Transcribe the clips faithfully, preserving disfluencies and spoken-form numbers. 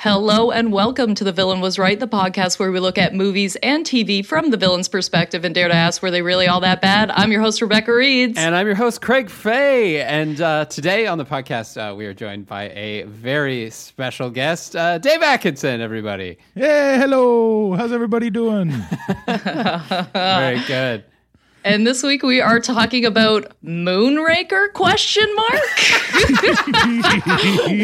Hello and welcome to The Villain Was Right, the podcast where we look at movies and T V from the villain's perspective and dare to ask, were they really all that bad? I'm your host, Rebecca Reeds. And I'm your host, Craig Faye. And uh, today on the podcast, uh, we are joined by a very special guest, uh, Dave Atkinson, everybody. Hey, hello. How's everybody doing? Very good. And this week we are talking about Moonraker, question mark?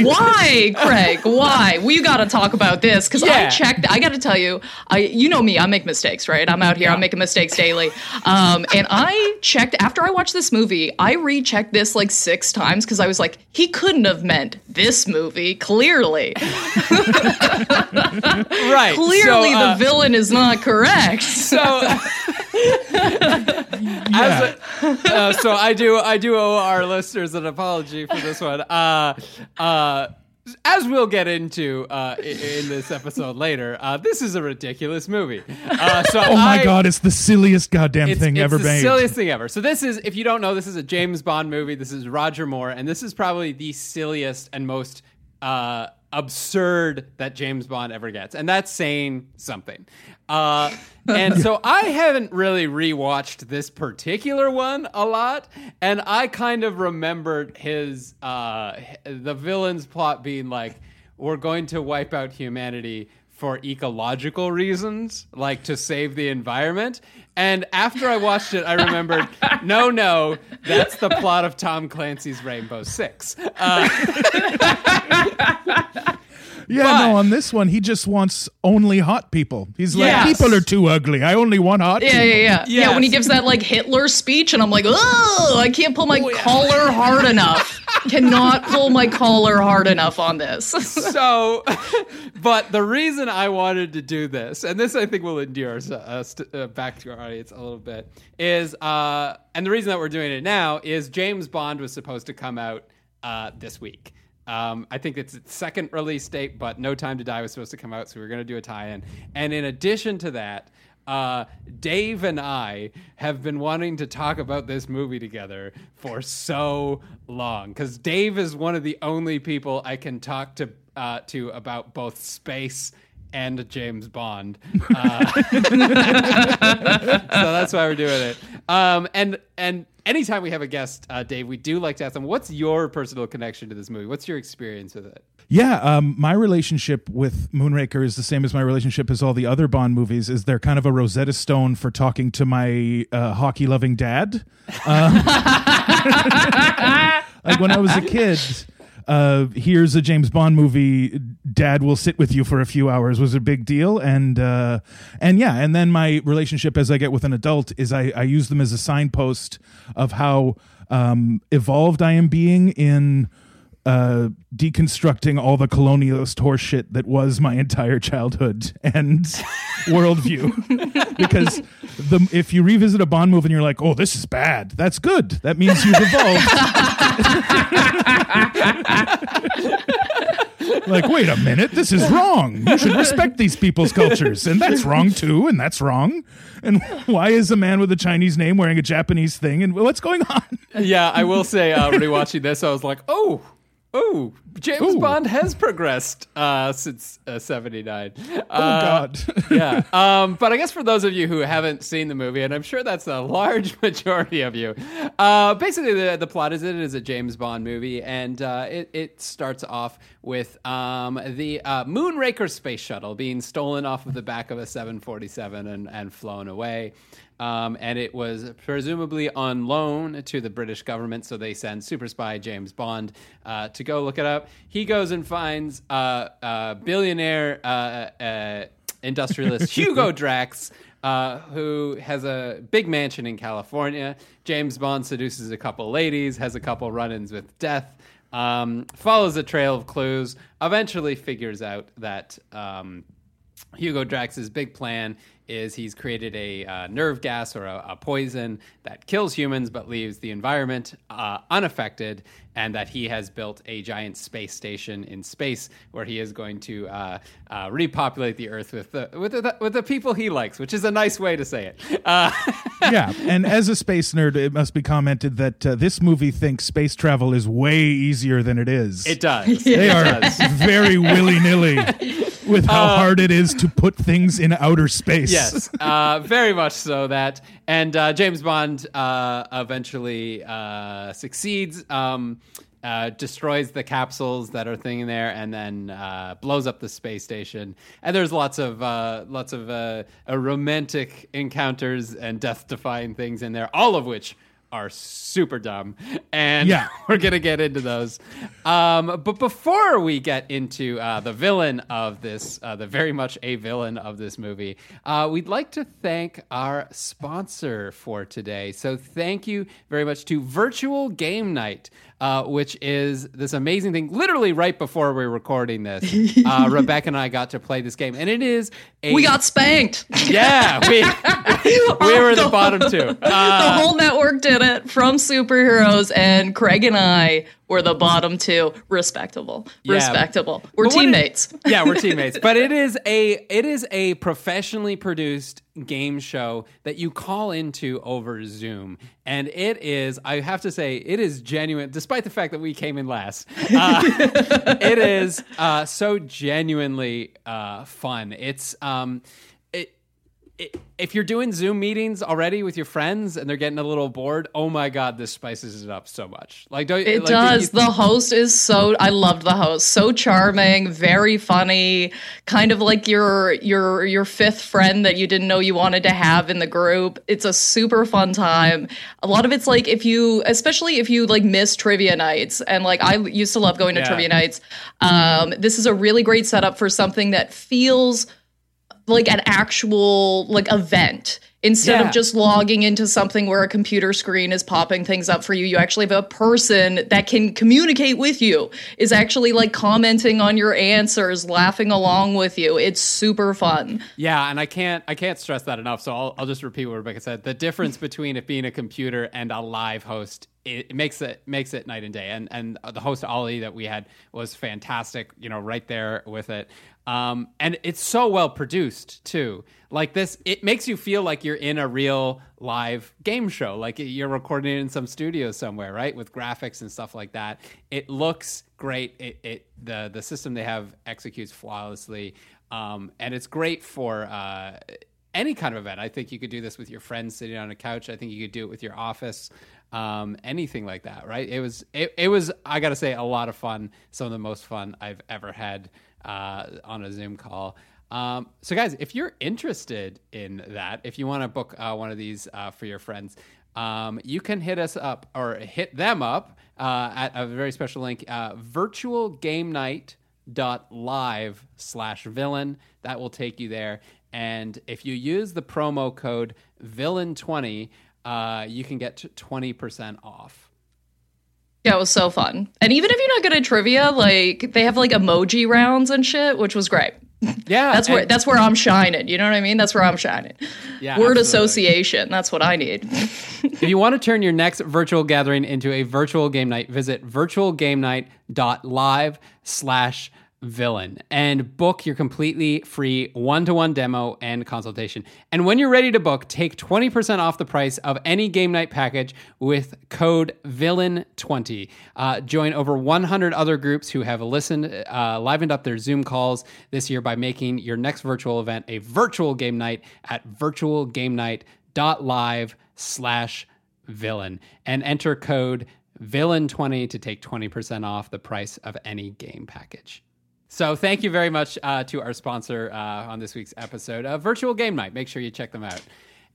Why, Craig? Why? We got to talk about this because yeah. I checked. I got to tell you, I you know me. I make mistakes, right? I'm out here. Yeah. I'm making mistakes daily. Um, and I checked, after I watched this movie, I rechecked this like six times because I was like, he couldn't have meant this movie, clearly. Right. Clearly so, uh, the villain is not correct. So... Yeah. As a, uh, so I do I do owe our listeners an apology for this one. Uh, uh, as we'll get into uh, in, in this episode later, uh, this is a ridiculous movie. Uh, so oh my I, God, it's the silliest goddamn it's, thing it's ever made. It's the silliest thing ever. So this is, if you don't know, this is a James Bond movie. This is Roger Moore, and this is probably the silliest and most... Uh, absurd that James Bond ever gets, and that's saying something. Uh, and so I haven't really rewatched this particular one a lot, and I kind of remembered his uh, the villain's plot being like, we're going to wipe out humanity for ecological reasons, like to save the environment. And after I watched it, I remembered, no, no, that's the plot of Tom Clancy's Rainbow Six. Uh, yeah, but, no, on this one, he just wants only hot people. He's like, yes. People are too ugly. I only want hot yeah, people. Yeah, yeah, yeah. Yes. Yeah, when he gives that like Hitler speech and I'm like, oh, I can't pull my oh, yeah. collar hard enough. Cannot pull my collar hard enough on this. So, but the reason I wanted to do this, and this I think will endure us to, uh, back to our audience a little bit, is, uh, and the reason that we're doing it now is James Bond was supposed to come out uh, this week. Um, I think it's its second release date, but No Time to Die was supposed to come out, so we were going to do a tie-in. And in addition to that, Uh, Dave and I have been wanting to talk about this movie together for so long because Dave is one of the only people I can talk to uh, to about both space and James Bond. Uh, so that's why we're doing it. Um, and and anytime we have a guest, uh, Dave, we do like to ask them, what's your personal connection to this movie? What's your experience with it? Yeah, um, my relationship with Moonraker is the same as my relationship as all the other Bond movies, is they're kind of a Rosetta Stone for talking to my uh, hockey-loving dad. Um, like when I was a kid, uh, here's a James Bond movie, dad will sit with you for a few hours was a big deal. And uh, and yeah, and then my relationship as I get with an adult is I, I use them as a signpost of how um, evolved I am being in... Uh, deconstructing all the colonialist horseshit that was my entire childhood and worldview. Because the, if you revisit a Bond movie and you're like, oh, this is bad, that's good. That means you've evolved. Like, wait a minute, this is wrong. You should respect these people's cultures. And that's wrong too, and that's wrong. And why is a man with a Chinese name wearing a Japanese thing? And what's going on? Yeah, I will say, uh, rewatching this, I was like, oh, Oh, James Ooh. Bond has progressed uh, since uh, seventy-nine. Uh, oh, God. yeah. Um, but I guess for those of you who haven't seen the movie, and I'm sure that's a large majority of you, uh, basically the, the plot is it is a James Bond movie, and uh, it, it starts off with um, the uh, Moonraker space shuttle being stolen off of the back of a seven forty-seven and, and flown away. Um, and it was presumably on loan to the British government, so they send super spy James Bond uh, to go look it up. He goes and finds uh, uh, billionaire uh, uh, industrialist Hugo Drax, uh, who has a big mansion in California. James Bond seduces a couple ladies, has a couple run-ins with death, um, follows a trail of clues, eventually figures out that um, Hugo Drax's big plan is he's created a uh, nerve gas or a, a poison that kills humans but leaves the environment uh, unaffected, and that he has built a giant space station in space where he is going to uh, uh, repopulate the Earth with the, with the with the people he likes, which is a nice way to say it. Uh- yeah, and as a space nerd, it must be commented that uh, this movie thinks space travel is way easier than it is. It does. They are very willy-nilly with how uh, hard it is to put things in outer space. Yes, uh, very much so that. And uh, James Bond uh, eventually uh, succeeds, um, uh, destroys the capsules that are thing in there, and then uh, blows up the space station. And there's lots of uh, lots of uh, uh, romantic encounters and death-defying things in there, all of which are super dumb. And yeah. we're going to get into those. Um, but before we get into uh, the villain of this, uh, the very much a villain of this movie, uh, we'd like to thank our sponsor for today. So thank you very much to Virtual Game Night, uh, which is this amazing thing. Literally right before we were recording this, uh, Rebecca and I got to play this game. And it is a... We got spanked. Yeah. We, we were the, the bottom two. Uh, the whole network did it. From Superheroes and Craig and I were the bottom two. Respectable. Yeah, Respectable. We're but teammates. It, yeah, we're teammates. But it is a it is a professionally produced game show that you call into over Zoom. And it is, I have to say, it is genuine, despite the fact that we came in last. Uh, it is uh, so genuinely uh, fun. It's... Um, If you're doing Zoom meetings already with your friends and they're getting a little bored, oh my God, this spices it up so much. Like, don't it like, does. Do you- the host is so, I loved the host. So charming, very funny, kind of like your, your, your fifth friend that you didn't know you wanted to have in the group. It's a super fun time. A lot of it's like if you, especially if you like miss trivia nights, and like I used to love going to yeah. trivia nights. Um, this is a really great setup for something that feels like an actual like event instead yeah. of just logging into something where a computer screen is popping things up for you. You actually have a person that can communicate with you, is actually like commenting on your answers, laughing along with you. It's super fun. Yeah. And I can't, I can't stress that enough. So I'll, I'll just repeat what Rebecca said. The difference between it being a computer and a live host, it makes it makes it night and day. And, and the host Ollie that we had was fantastic, you know, right there with it. Um, and it's so well produced too. Like this, it makes you feel like you're in a real live game show. Like you're recording it in some studio somewhere, right? With graphics and stuff like that. It looks great. It, it the, the system they have executes flawlessly. Um, and it's great for, uh, any kind of event. I think you could do this with your friends sitting on a couch. I think you could do it with your office. Um, anything like that, right? It was, it, it was, I gotta say, a lot of fun. Some of the most fun I've ever had uh, on a Zoom call. Um, so guys, if you're interested in that, if you want to book uh, one of these uh, for your friends, um, you can hit us up or hit them up uh, at a very special link, uh, virtual game night dot live slash villain. That will take you there. And if you use the promo code villain twenty, uh, you can get twenty percent off. Yeah, it was so fun. And even if you're not good at trivia, like they have like emoji rounds and shit, which was great. Yeah. that's where that's where I'm shining. You know what I mean? That's where I'm shining. Yeah, Word absolutely. association. That's what I need. If you want to turn your next virtual gathering into a virtual game night, visit virtual game night dot live slash villain and book your completely free one-to-one demo and consultation. And when you're ready to book, take twenty percent off the price of any game night package with code villain twenty. Uh, join over one hundred other groups who have listened, uh, livened up their Zoom calls this year by making your next virtual event a virtual game night at virtual game night dot live slash villain and enter code villain twenty to take twenty percent off the price of any game package. So thank you very much uh, to our sponsor uh, on this week's episode of Virtual Game Night. Make sure you check them out.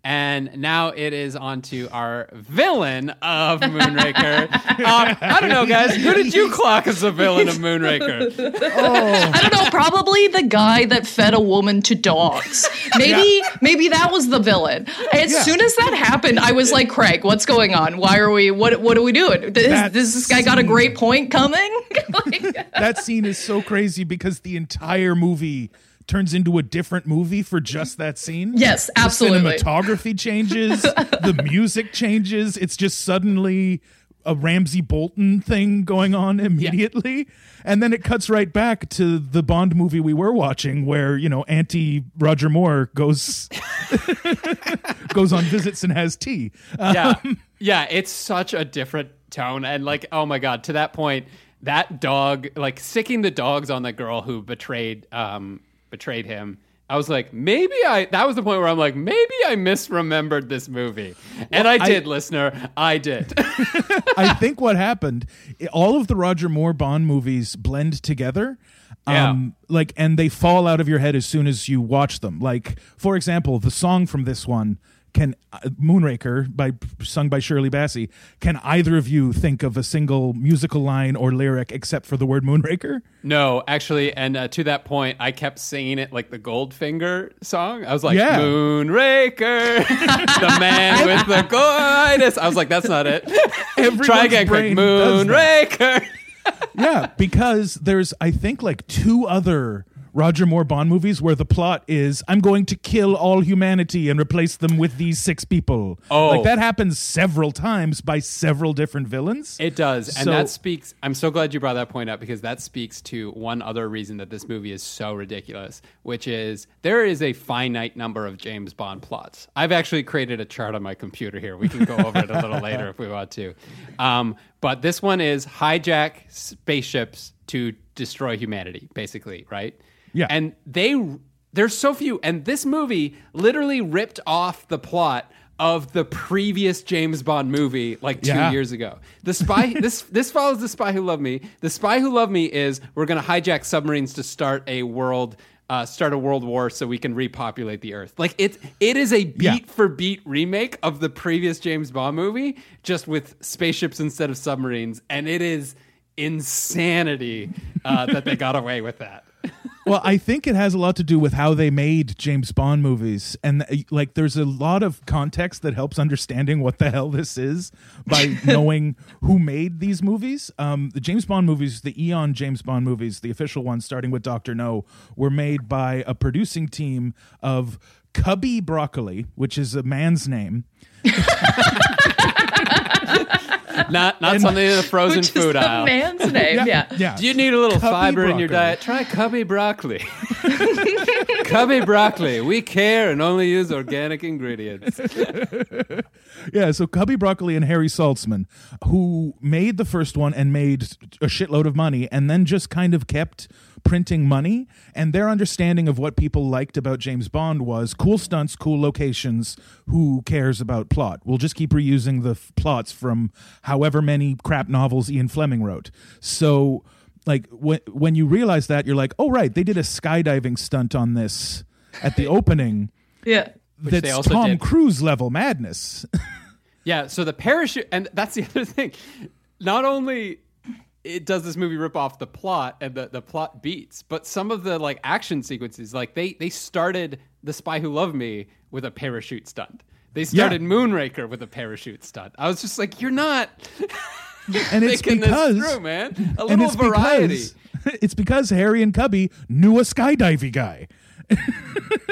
And now it is on to our villain of Moonraker. um, I don't know, guys. Who did you clock as the villain of Moonraker? Oh. I don't know. Probably the guy that fed a woman to dogs. Maybe yeah. maybe that was the villain. As yeah. soon as that happened, I was like, Craig, what's going on? Why are we, what What are we doing? Does this guy got a great point coming? Like, that scene is so crazy because the entire movie turns into a different movie for just that scene. Yes, absolutely. The cinematography changes, the music changes. It's just suddenly a Ramsey Bolton thing going on immediately. Yeah. And then it cuts right back to the Bond movie we were watching where, you know, Auntie Roger Moore goes goes on visits and has tea. Yeah. Um, yeah, it's such a different tone. And like, oh my God, to that point, that dog, like sicking the dogs on the girl who betrayed um betrayed him. I was like, maybe I, that was the point where I'm like, maybe I misremembered this movie. Well, and I did, I, listener. I did. I think what happened, all of the Roger Moore Bond movies blend together. Um, yeah. Like, and they fall out of your head as soon as you watch them. Like, for example, the song from this one can uh, Moonraker by sung by Shirley Bassey. Can either of you think of a single musical line or lyric except for the word Moonraker? No, actually. And uh, to that point, I kept singing it like the Goldfinger song. I was like, yeah. Moonraker, the man with the goddess. I was like, that's not it. Try again, Craig. Moonraker. Yeah, because there's, I think, like two other Roger Moore Bond movies where the plot is I'm going to kill all humanity and replace them with these six people. Oh. Like that happens several times by several different villains. It does. So, and that speaks, I'm so glad you brought that point up because that speaks to one other reason that this movie is so ridiculous, which is there is a finite number of James Bond plots. I've actually created a chart on my computer here. We can go over it a little later if we want to. Um, but this one is hijack spaceships to destroy humanity, basically, right? Yeah. And they there's so few. And this movie literally ripped off the plot of the previous James Bond movie like two yeah. years ago. The spy this this follows The Spy Who Loved Me. The Spy Who Loved Me is we're going to hijack submarines to start a world uh, start a world war so we can repopulate the Earth. Like it it is a beat yeah. for beat remake of the previous James Bond movie just with spaceships instead of submarines, and it is insanity uh, that they got away with that. Well, I think it has a lot to do with how they made James Bond movies. And like, there's a lot of context that helps understanding what the hell this is by knowing who made these movies. Um, the James Bond movies, the Eon James Bond movies, the official ones, starting with Doctor No, were made by a producing team of Cubby Broccoli, which is a man's name. Not not and, something in the frozen food aisle. Man's name, yeah, yeah. yeah. Do you need a little Cubby fiber broccoli. In your diet? Try Cubby Broccoli. Cubby Broccoli. We care and only use organic ingredients. Yeah, so Cubby Broccoli and Harry Saltzman, who made the first one and made a shitload of money and then just kind of kept printing money, and their understanding of what people liked about James Bond was cool stunts, cool locations, who cares about plot? We'll just keep reusing the f- plots from however many crap novels Ian Fleming wrote. So, like, when when you realize that, you're like, oh, right, they did a skydiving stunt on this at the opening. Yeah. Which that's they also Tom did. Cruise level madness. Yeah, so the parachute, and that's the other thing. Not only it does this movie rip off the plot and the, the plot beats, but some of the like action sequences, like they they started The Spy Who Loved Me with a parachute stunt. They started yeah. Moonraker with a parachute stunt. I was just like, you're not and it's because this through, man. A little it's variety. Because, it's because Harry and Cubby knew a skydiving guy.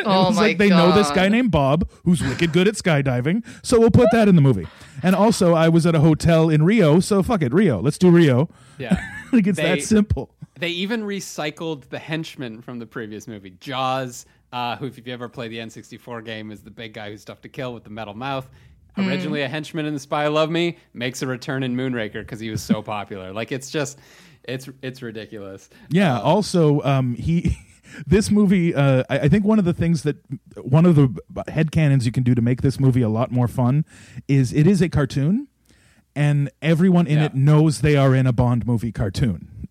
Oh my like, they God. know this guy named Bob who's wicked good at skydiving, so we'll put that in the movie. And also, I was at a hotel in Rio, so fuck it, Rio. Let's do Rio. Yeah, like it's they, that simple. They even recycled the henchman from the previous movie, Jaws, uh, who, if you've ever played the N sixty-four game, is the big guy who's tough to kill with the metal mouth. Mm. Originally a henchman in The Spy Who Loved Me, makes a return in Moonraker because he was so popular. Like it's just, it's it's ridiculous. Yeah. Um, also, um, he. This movie, uh, I, I think one of the things that, one of the headcanons you can do to make this movie a lot more fun is it is a cartoon, and everyone in yeah. it knows they are in a Bond movie cartoon.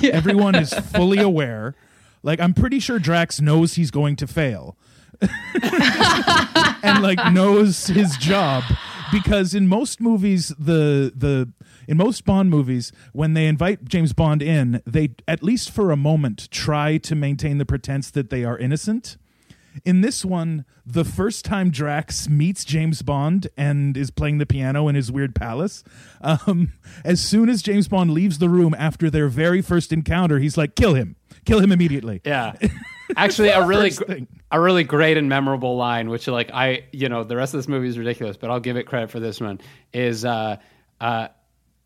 Yeah. Everyone is fully aware. Like, I'm pretty sure Drax knows he's going to fail. and like knows his job. Because in most movies, the the in most Bond movies, when they invite James Bond in, they at least for a moment try to maintain the pretense that they are innocent. In this one, the first time Drax meets James Bond and is playing the piano in his weird palace, um, as soon as James Bond leaves the room after their very first encounter, he's like, "Kill him! Kill him immediately!" Yeah, actually, a really, gr- a really great and memorable line, which like I, you know, the rest of this movie is ridiculous, but I'll give it credit for this one is, uh, uh,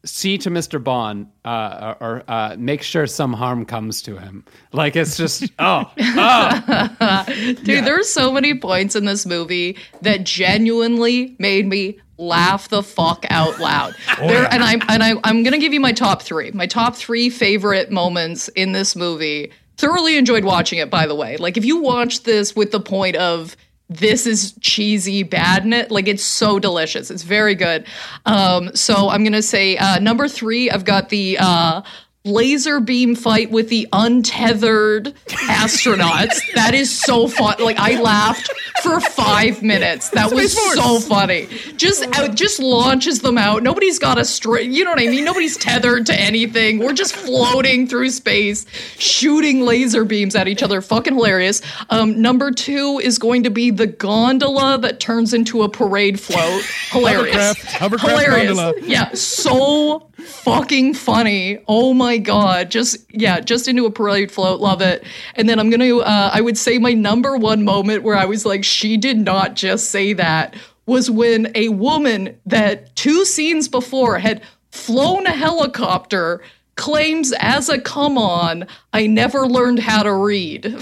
"See to Mister Bond, uh, or uh, make sure some harm comes to him." Like it's just oh, oh. Dude, yeah. There's so many points in this movie that genuinely made me laugh the fuck out loud. Oh, there, yeah. and I'm and I, I'm gonna give you my top three, my top three favorite moments in this movie. Thoroughly enjoyed watching it, by the way. Like if you watch this with the point of this is cheesy badness, like it's so delicious. It's very good. Um, so I'm going to say uh, number three, I've got the uh, laser beam fight with the untethered astronauts. That is so fun. Like I laughed for five minutes. That was so funny. Just out, just launches them out. Nobody's got a string. You know what I mean? Nobody's tethered to anything. We're just floating through space, shooting laser beams at each other. Fucking hilarious. Um, number two is going to be the gondola that turns into a parade float. Hilarious. Hovercraft, hovercraft hilarious. Gondola. Yeah. So fucking funny. Oh my God. Just, yeah, just into a parade float. Love it. And then I'm going to, uh, I would say my number one moment where I was like, she did not just say that, was when a woman that two scenes before had flown a helicopter claims as a come on, "I never learned how to read."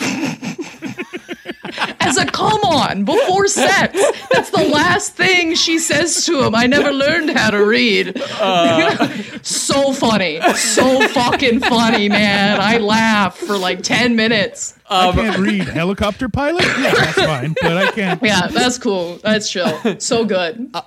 As a come on, before sex. That's the last thing she says to him. "I never learned how to read." Uh. So funny. So fucking funny, man. I laughed for like ten minutes. Um, I can't read. Helicopter pilot? Yeah, that's fine, but I can't. Yeah, that's cool. That's chill. So good. Uh,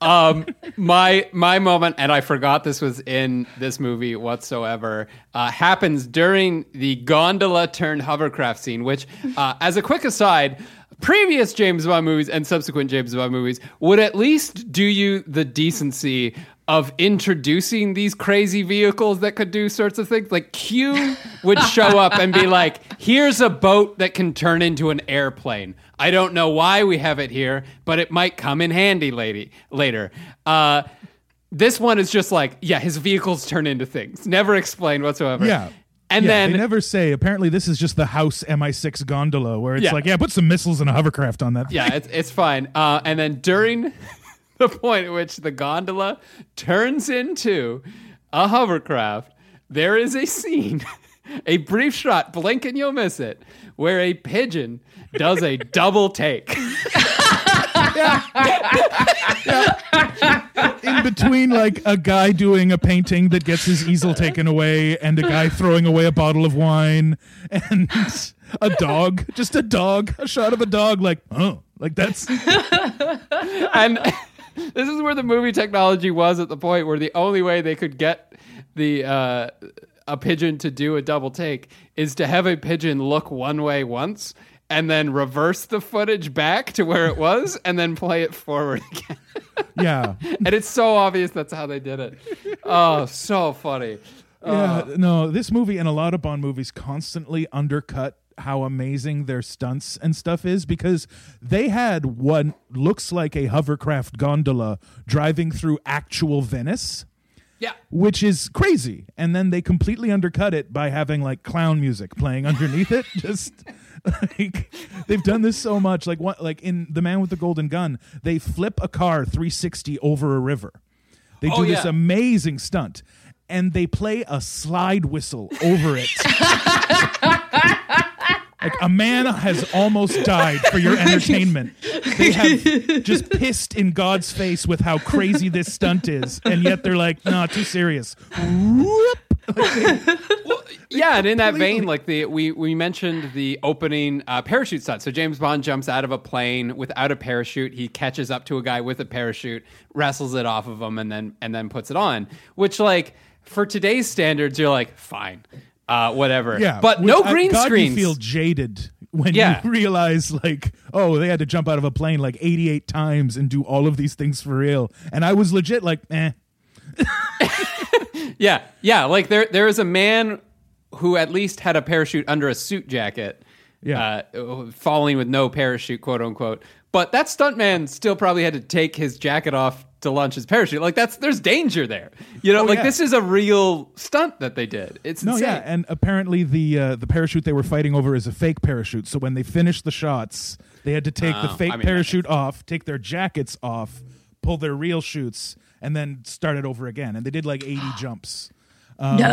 um, my my moment, and I forgot this was in this movie whatsoever, uh, happens during the gondola turned hovercraft scene, which, uh, as a quick aside, previous James Bond movies and subsequent James Bond movies would at least do you the decency of introducing these crazy vehicles that could do sorts of things. Like Q would show up and be like, "Here's a boat that can turn into an airplane. I don't know why we have it here, but it might come in handy lady later." Uh, this one is just like, yeah, his vehicles turn into things. Never explained whatsoever. Yeah. And yeah, then they never say, apparently this is just the house M I six gondola where it's yeah. like, yeah, put some missiles and a hovercraft on that thing. Yeah, it's, it's fine. Uh, and then during the point at which the gondola turns into a hovercraft, there is a scene, a brief shot, blink and you'll miss it, where a pigeon does a double take. In between, like, a guy doing a painting that gets his easel taken away and a guy throwing away a bottle of wine and a dog, just a dog, a shot of a dog, like, oh, like that's... and... This is where the movie technology was at the point where the only way they could get the uh, a pigeon to do a double take is to have a pigeon look one way once and then reverse the footage back to where it was and then play it forward again. Yeah. And it's so obvious that's how they did it. Oh, so funny. Uh, yeah, no, this movie and a lot of Bond movies constantly undercut how amazing their stunts and stuff is, because they had what looks like a hovercraft gondola driving through actual Venice, yeah, which is crazy. And then they completely undercut it by having like clown music playing underneath it. Just like they've done this so much. Like what? Like in The Man with the Golden Gun, they flip a car three sixty over a river. They do oh, yeah. this amazing stunt, and they play a slide whistle over it. Like, a man has almost died for your entertainment. They have just pissed in God's face with how crazy this stunt is, and yet they're like, nah, too serious. Whoop. Like they, well, yeah, and in that vein, like the we, we mentioned the opening uh, parachute stunt. So James Bond jumps out of a plane without a parachute. He catches up to a guy with a parachute, wrestles it off of him, and then and then puts it on. Which, like, for today's standards, you're like, fine. Uh, whatever. Yeah, but no green screens. God, you feel jaded when yeah. you realize, like, oh, they had to jump out of a plane like eighty-eight times and do all of these things for real. And I was legit like, eh. yeah, yeah. Like, there, there is a man who at least had a parachute under a suit jacket, yeah, uh, falling with no parachute, quote unquote. But that stuntman still probably had to take his jacket off to launch his parachute. Like, that's, there's danger there, you know. Oh, like yeah. this is a real stunt that they did. It's no, insane. yeah. And apparently the uh, the parachute they were fighting over is a fake parachute. So when they finished the shots, they had to take oh, the fake I mean, parachute off, take their jackets off, pull their real chutes, and then start it over again. And they did like eighty jumps. Um, no.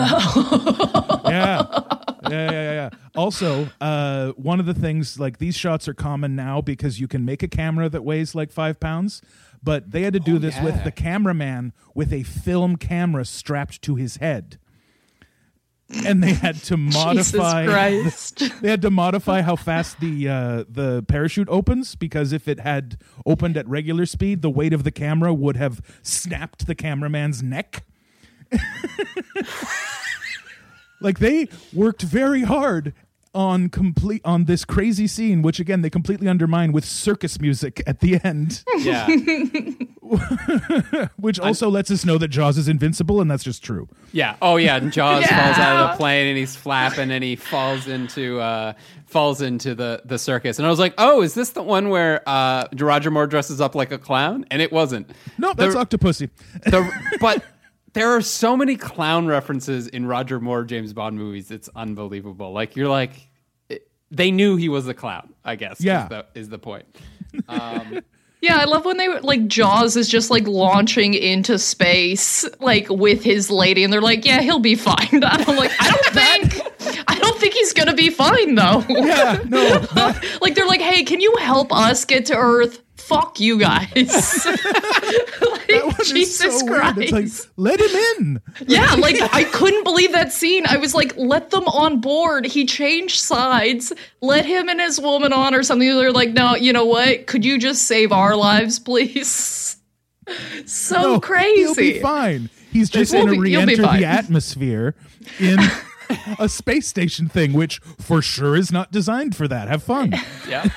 yeah. Yeah, yeah, yeah, yeah. Also, uh, one of the things, like, these shots are common now because you can make a camera that weighs like five pounds, but they had to do oh, this yeah. with the cameraman with a film camera strapped to his head. And they had to modify. Jesus Christ. They had to modify how fast the uh, the parachute opens, because if it had opened at regular speed, the weight of the camera would have snapped the cameraman's neck. Like, they worked very hard on complete on this crazy scene, which again they completely undermine with circus music at the end. Yeah. Which also I'm, lets us know that Jaws is invincible, and that's just true. Yeah. Oh yeah. And Jaws yeah. falls out of the plane, and he's flapping, and he falls into uh, falls into the, the circus. And I was like, oh, is this the one where uh, Roger Moore dresses up like a clown? And it wasn't. No, that's the, Octopussy. The, but. There are so many clown references in Roger Moore James Bond movies. It's unbelievable. Like, you're like, it, they knew he was a clown, I guess, yeah. is, the, is the point. Um, yeah, I love when they, like, Jaws is just, like, launching into space, like, with his lady, and they're like, yeah, he'll be fine. I'm like, I don't think... I don't think he's going to be fine, though. Yeah, no. Like, they're like, hey, can you help us get to Earth? Fuck you guys. Like, Jesus so Christ. It's like, let him in. Yeah, like, I couldn't believe that scene. I was like, let them on board. He changed sides. Let him and his woman on or something. They're like, no, you know what? Could you just save our lives, please? So no, crazy. He'll be fine. He's just going to re-enter the atmosphere in... a space station thing, which for sure is not designed for that. Have fun. Yeah.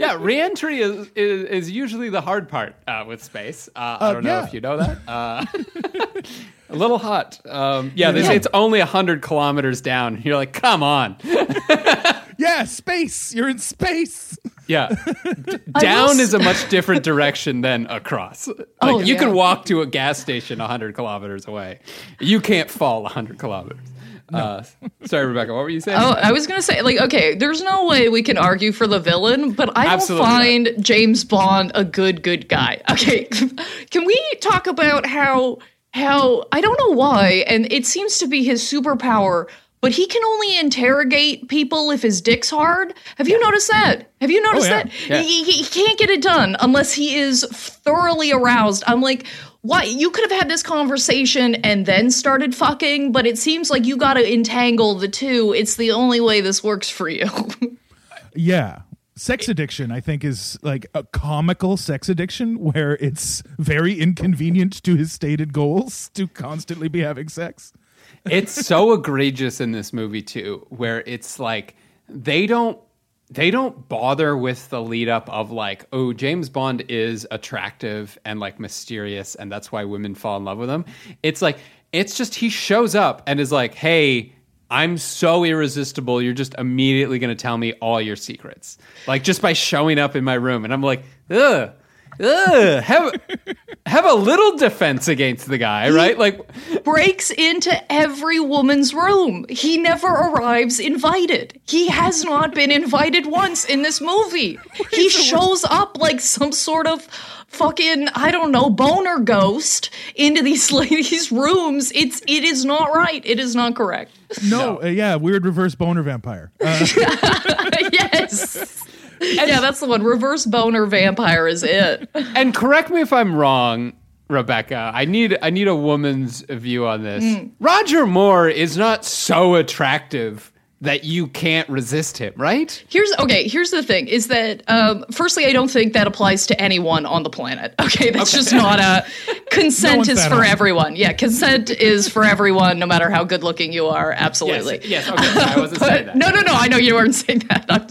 Yeah. Re-entry is, is, is usually the hard part uh, with space. Uh, uh, I don't yeah. know if you know that. Uh, a little hot. Um, yeah. They yeah. say it's only one hundred kilometers down. You're like, come on. Yeah. Space. You're in space. Yeah. D- down was... is a much different direction than across. Like, oh, you yeah. can walk to a gas station one hundred kilometers away. You can't fall one hundred kilometers. No. Uh, sorry, Rebecca, what were you saying? Oh, I was going to say, like, okay, there's no way we can argue for the villain, but I Absolutely don't find not. James Bond a good, good guy. Okay, can we talk about how, how, I don't know why, and it seems to be his superpower, but he can only interrogate people if his dick's hard? Have you yeah. noticed that? Have you noticed oh, yeah. that? Yeah. He, he can't get it done unless he is thoroughly aroused. I'm like... Why, you could have had this conversation and then started fucking, but it seems like you got to entangle the two. It's the only way this works for you. Yeah. Sex addiction, I think, is like a comical sex addiction where it's very inconvenient to his stated goals to constantly be having sex. It's so egregious in this movie, too, where it's like they don't They don't bother with the lead up of like, oh, James Bond is attractive and like mysterious, and that's why women fall in love with him. It's like, it's just he shows up and is like, hey, I'm so irresistible. You're just immediately going to tell me all your secrets. Like, just by showing up in my room. And I'm like, ugh, ugh, have, have a little defense against the guy, right? He like breaks into every woman's room. He never arrives invited. He has not been invited once in this movie. He shows up like some sort of fucking, I don't know, boner ghost into these ladies' rooms. It's it is not right. It is not correct. No, no. Uh, yeah, weird reverse boner vampire. Uh. Yes. And yeah, that's the one. Reverse boner vampire is it. And correct me if I'm wrong, Rebecca. I need I need a woman's view on this. Mm. Roger Moore is not so attractive that you can't resist him, right? Here's okay. Here's the thing: is that um, firstly, I don't think that applies to anyone on the planet. Okay, that's okay. just not a Consent no is for on. everyone. Yeah, consent is for everyone, no matter how good looking you are. Absolutely. Yes, yes. Okay, I wasn't but, saying that. No, no, no. I know you weren't saying that. I'm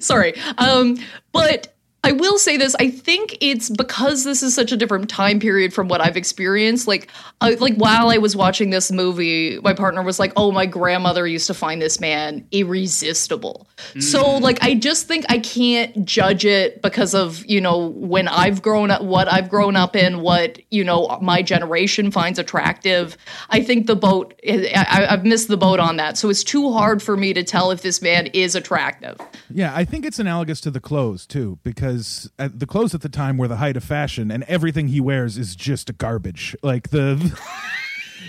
sorry. Um, but I will say this. I think it's because this is such a different time period from what I've experienced. Like, uh, like while I was watching this movie, my partner was like, oh, my grandmother used to find this man irresistible. Mm. So, like, I just think I can't judge it because of, you know, when I've grown up, what I've grown up in, what, you know, my generation finds attractive. I think the boat, I, I've missed the boat on that. So it's too hard for me to tell if this man is attractive. Yeah, I think it's analogous to the clothes, too, because At the clothes at the time were the height of fashion, and everything he wears is just garbage. Like the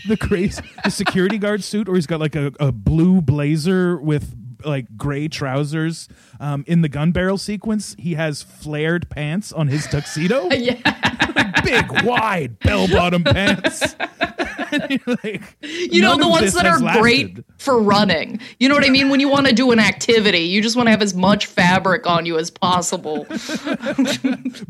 the crazy the security guard suit, or he's got like a, a blue blazer with like gray trousers. Um, in the gun barrel sequence, he has flared pants on his tuxedo. Yeah. Like big, wide, bell-bottom pants. Like, you know, the ones that are great for running. You know what I mean? When you want to do an activity, you just want to have as much fabric on you as possible.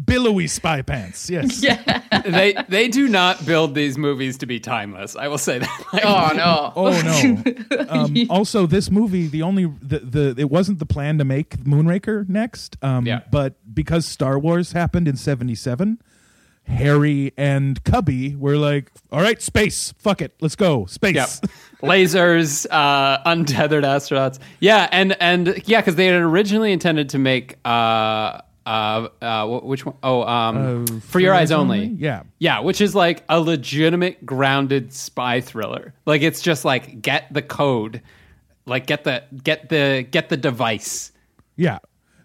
Billowy spy pants, yes. Yeah. They they do not build these movies to be timeless. I will say that. Like, oh, no. Oh, no. Um, also, this movie, the only, the, the it wasn't the plan to make Moonraker next, um, yeah. but because Star Wars happened in seventy-seven, Harry and Cubby were like, all right, space, fuck it, let's go, space. Yep. Lasers, uh, untethered astronauts. Yeah, and, and yeah, because they had originally intended to make, uh, uh, uh, which one? Oh, um, uh, For Your Eyes Only. Yeah. Yeah, which is like a legitimate grounded spy thriller. Like, it's just like, get the code, like get the, get the, get the device. Yeah.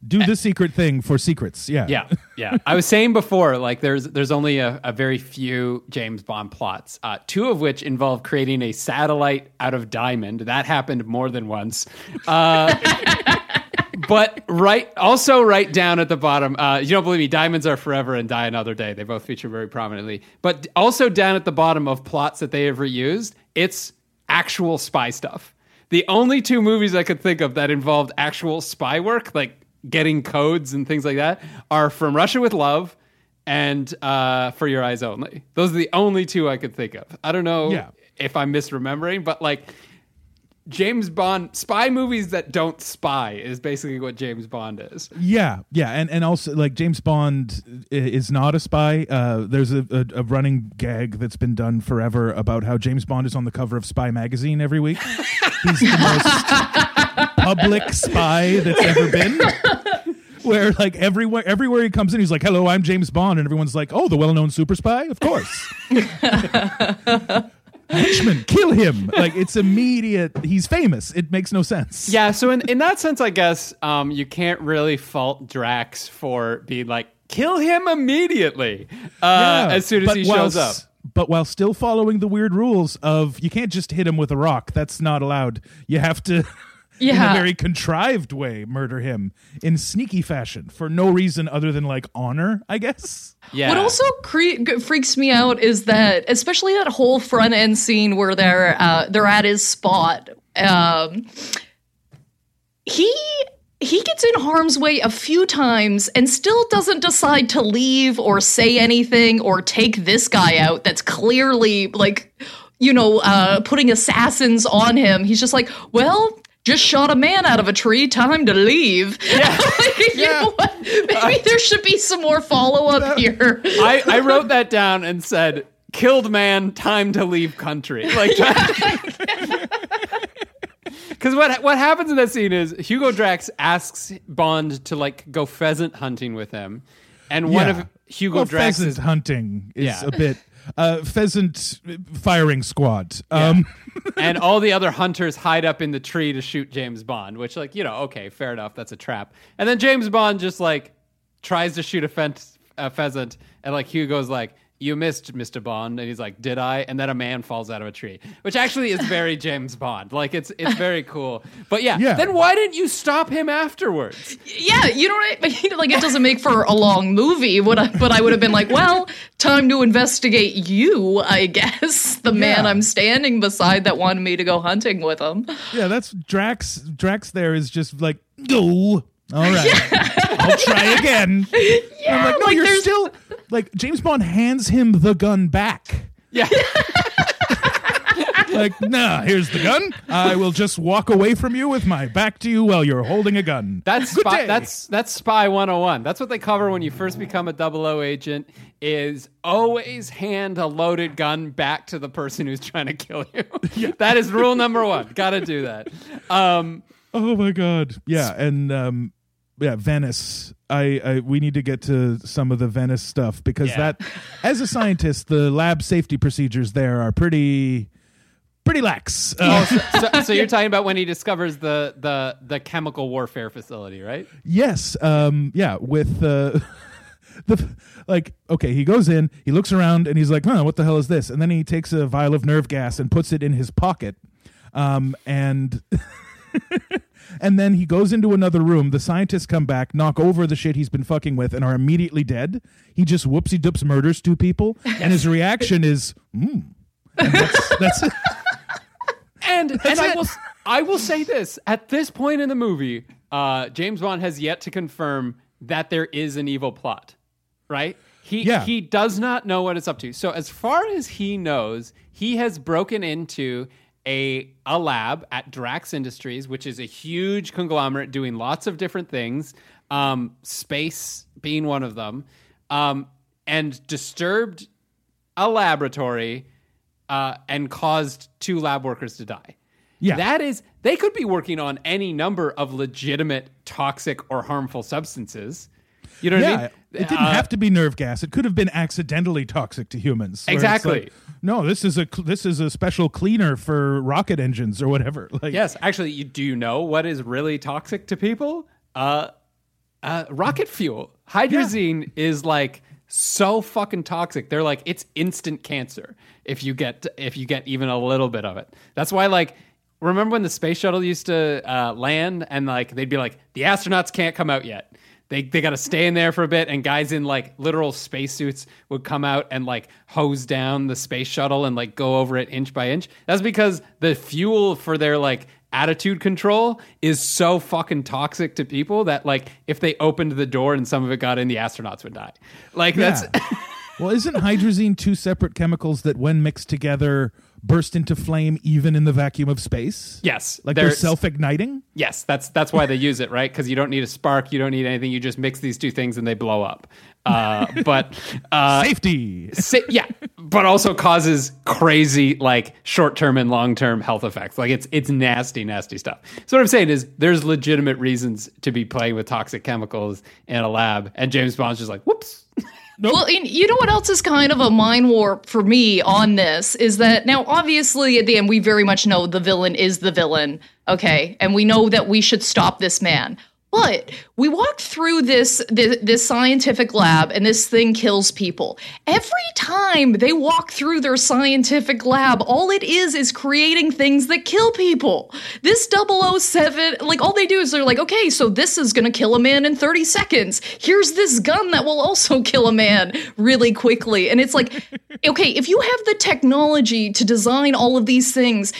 Do the secret thing for secrets, yeah. Yeah, yeah. I was saying before, like, there's there's only a, a very few James Bond plots, uh, two of which involve creating a satellite out of diamond. That happened more than once. Uh, but right, also right down at the bottom, uh, you don't believe me, Diamonds Are Forever and Die Another Day. They both feature very prominently. But also down at the bottom of plots that they have reused, it's actual spy stuff. The only two movies I could think of that involved actual spy work, like, getting codes and things like that, are From Russia With Love and uh, For Your Eyes Only. Those are the only two I could think of. I don't know yeah. if I'm misremembering, but like James Bond, spy movies that don't spy is basically what James Bond is. Yeah, yeah, and, and also like James Bond is not a spy. Uh, there's a, a, a running gag that's been done forever about how James Bond is on the cover of Spy magazine every week. He's the most... public spy that's ever been, where like everywhere everywhere he comes in, he's like, hello, I'm James Bond, and everyone's like, oh, the well-known super spy, of course. Richmond, kill him. Like, it's immediate. He's famous. It makes no sense. Yeah, so in, in that sense, I guess um you can't really fault Drax for being like, kill him immediately uh yeah, as soon as he shows up. But while still following the weird rules of you can't just hit him with a rock. That's not allowed. You have to... Yeah. In a very contrived way, murder him in sneaky fashion for no reason other than like honor, I guess. Yeah. What also cre- freaks me out is that, especially that whole front end scene where they're uh, they're at his spot. Um, he he gets in harm's way a few times and still doesn't decide to leave or say anything or take this guy out. That's clearly like, you know, uh, putting assassins on him. He's just like, well, just shot a man out of a tree, time to leave. Yeah. Like, you yeah. know what? Maybe uh, there should be some more follow-up that, here. I, I wrote that down and said, killed man, time to leave country. Like, because what what happens in that scene is Hugo Drax asks Bond to like go pheasant hunting with him. And one yeah. of Hugo well, Drax's... pheasant hunting is yeah. a bit... Uh, pheasant firing squad. Yeah. Um, and all the other hunters hide up in the tree to shoot James Bond, which, like, you know, okay, fair enough, that's a trap. And then James Bond just, like, tries to shoot a, fe- a pheasant, and, like, Hugo's like, you missed, Mister Bond. And he's like, did I? And then a man falls out of a tree, which actually is very James Bond. Like, it's it's very cool. But yeah, yeah. then why didn't you stop him afterwards? Yeah, you know what I mean? Like, it doesn't make for a long movie, would I, but I would have been like, well, time to investigate you, I guess. The yeah. man I'm standing beside that wanted me to go hunting with him. Yeah, that's Drax. Drax there is just like, no. All right. Yeah. I'll try again. Yeah, I'm like, no, like you're there's... still like James Bond hands him the gun back. Yeah. Like, nah, here's the gun. I will just walk away from you with my back to you while you're holding a gun. That's spy, that's that's Spy one oh one. That's what they cover when you first become a double O agent, is always hand a loaded gun back to the person who's trying to kill you. Yeah. That is rule number one. Got to do that. Um, oh, my God. Yeah, and... Um, Yeah, Venice. I, I we need to get to some of the Venice stuff because yeah. that, as a scientist, the lab safety procedures there are pretty, pretty lax. Uh, oh, so, so, so you're talking about when he discovers the the, the chemical warfare facility, right? Yes. Um, yeah. With uh, the like, okay, he goes in, he looks around, and he's like, "Huh, what the hell is this?" And then he takes a vial of nerve gas and puts it in his pocket, um, and. And then he goes into another room. The scientists come back, knock over the shit he's been fucking with, and are immediately dead. He just whoopsie doops murders two people, and his reaction is, mm. And that's, that's it. And, that's and I, it. Will, I will say this. At this point in the movie, uh, James Bond has yet to confirm that there is an evil plot, right? He yeah. He does not know what it's up to. So as far as he knows, he has broken into... A, a lab at Drax Industries, which is a huge conglomerate doing lots of different things, um, space being one of them, um, and disturbed a laboratory uh, and caused two lab workers to die. Yeah. That is, they could be working on any number of legitimate toxic or harmful substances. You know what yeah, I mean? It didn't uh, have to be nerve gas. It could have been accidentally toxic to humans. Exactly. Like, no, this is a this is a special cleaner for rocket engines or whatever. Like, yes, actually, you, do you know what is really toxic to people? Uh, uh, rocket fuel. Hydrazine yeah. is like so fucking toxic. They're like, it's instant cancer if you get if you get even a little bit of it. That's why, like. Remember when the space shuttle used to uh, land and like they'd be like, the astronauts can't come out yet. They they got to stay in there for a bit, and guys in like literal spacesuits would come out and like hose down the space shuttle and like go over it inch by inch. That's because the fuel for their like attitude control is so fucking toxic to people that like if they opened the door and some of it got in, the astronauts would die. Like yeah. that's well, isn't hydrazine two separate chemicals that when mixed together burst into flame even in the vacuum of space? Yes. Like they're self-igniting? Yes, that's that's why they use it, right? Because you don't need a spark, you don't need anything, you just mix these two things and they blow up. Uh, but uh, Safety! Sa- yeah, but also causes crazy like short-term and long-term health effects. Like it's it's nasty, nasty stuff. So what I'm saying is there's legitimate reasons to be playing with toxic chemicals in a lab, and James Bond's just like, whoops. Nope. Well, you know what else is kind of a mind warp for me on this is that now, obviously, at the end, we very much know the villain is the villain, okay? And we know that we should stop this man. But we walk through this, this this scientific lab, and this thing kills people. Every time they walk through their scientific lab, all it is is creating things that kill people. This double oh seven, like, all they do is they're like, okay, so this is going to kill a man in thirty seconds. Here's this gun that will also kill a man really quickly. And it's like, okay, if you have the technology to design all of these things,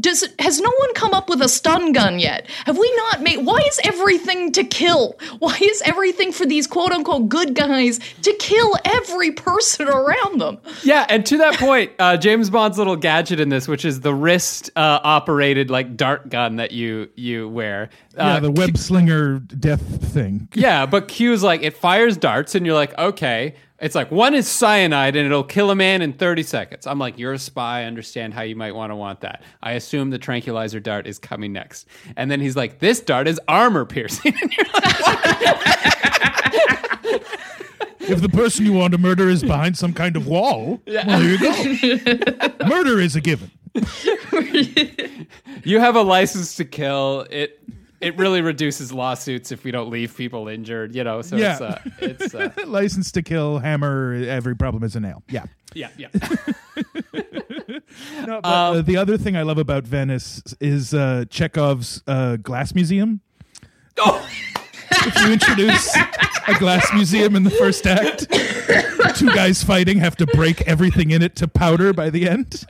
Does has no one come up with a stun gun yet? Have we not made... Why is everything to kill? Why is everything for these quote-unquote good guys to kill every person around them? Yeah, and to that point, uh, James Bond's little gadget in this, which is the wrist-operated, uh, like, dart gun that you, you wear. Uh, yeah, the web slinger death thing. Yeah, but Q's like, it fires darts, and you're like, okay... It's like, one is cyanide, and it'll kill a man in thirty seconds. I'm like, you're a spy. I understand how you might want to want that. I assume the tranquilizer dart is coming next. And then he's like, this dart is armor-piercing. And you're like, what? If the person you want to murder is behind some kind of wall, yeah. Well, there you go. Murder is a given. You have a license to kill. It... It really reduces lawsuits if we don't leave people injured, you know. So yeah. it's uh, it's uh, license to kill, hammer. Every problem is a nail. Yeah, yeah, yeah. No, but, um, uh, the other thing I love about Venice is uh, Chekhov's uh, glass museum. Oh, if you introduce a glass museum in the first act, two guys fighting have to break everything in it to powder by the end.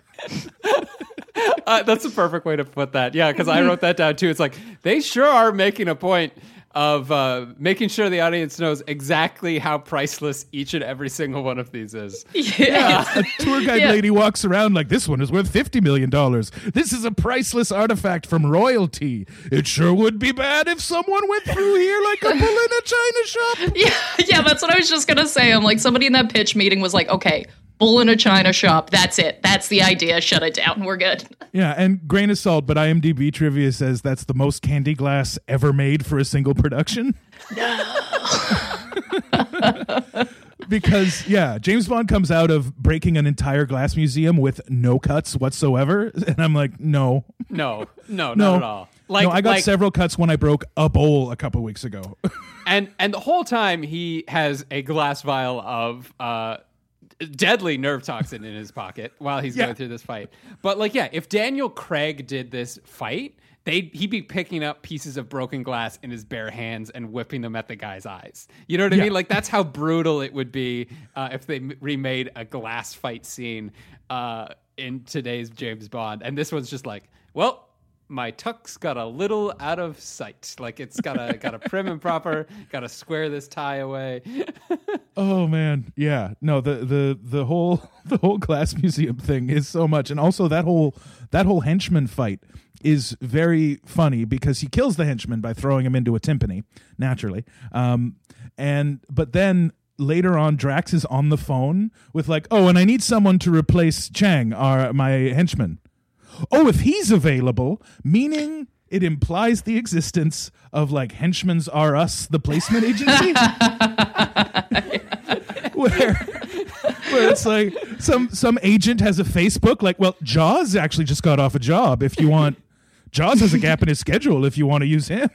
Uh, that's the perfect way to put that. Yeah, because I wrote that down too. It's like, they sure are making a point of uh, making sure the audience knows exactly how priceless each and every single one of these is. Yeah, yeah. A tour guide yeah. lady walks around like, this one is worth fifty million dollars. This is a priceless artifact from royalty. It sure would be bad if someone went through here like a bull in a china shop. Yeah, yeah, that's what I was just going to say. I'm like, somebody in that pitch meeting was like, okay, bull in a china shop. That's it. That's the idea. Shut it down. We're good. Yeah, and grain of salt, but IMDb trivia says that's the most candy glass ever made for a single production. No. Because, yeah, James Bond comes out of breaking an entire glass museum with no cuts whatsoever. And I'm like, no. No, no, no. Not at all. Like, no, I got like, several cuts when I broke a bowl a couple weeks ago. and and the whole time he has a glass vial of... Uh, deadly nerve toxin in his pocket while he's yeah. going through this fight. But like, yeah, if Daniel Craig did this fight, they he'd be picking up pieces of broken glass in his bare hands and whipping them at the guy's eyes. You know what I yeah. mean? Like, that's how brutal it would be uh, if they remade a glass fight scene uh, in today's James Bond. And this one's just like, well, my tux got a little out of sight. Like, it's got a got a prim and proper. Got to square this tie away. Oh man, yeah. No, the, the the whole the whole glass museum thing is so much, and also that whole that whole henchman fight is very funny because he kills the henchman by throwing him into a timpani naturally, um, and but then. Later on, Drax is on the phone with like, oh, and I need someone to replace Chang, our my henchman. Oh, if he's available, meaning it implies the existence of like henchmen's are us, the placement agency, where, where it's like some some agent has a Facebook like, well, Jaws actually just got off a job. If you want, Jaws has a gap in his schedule. If you want to use him.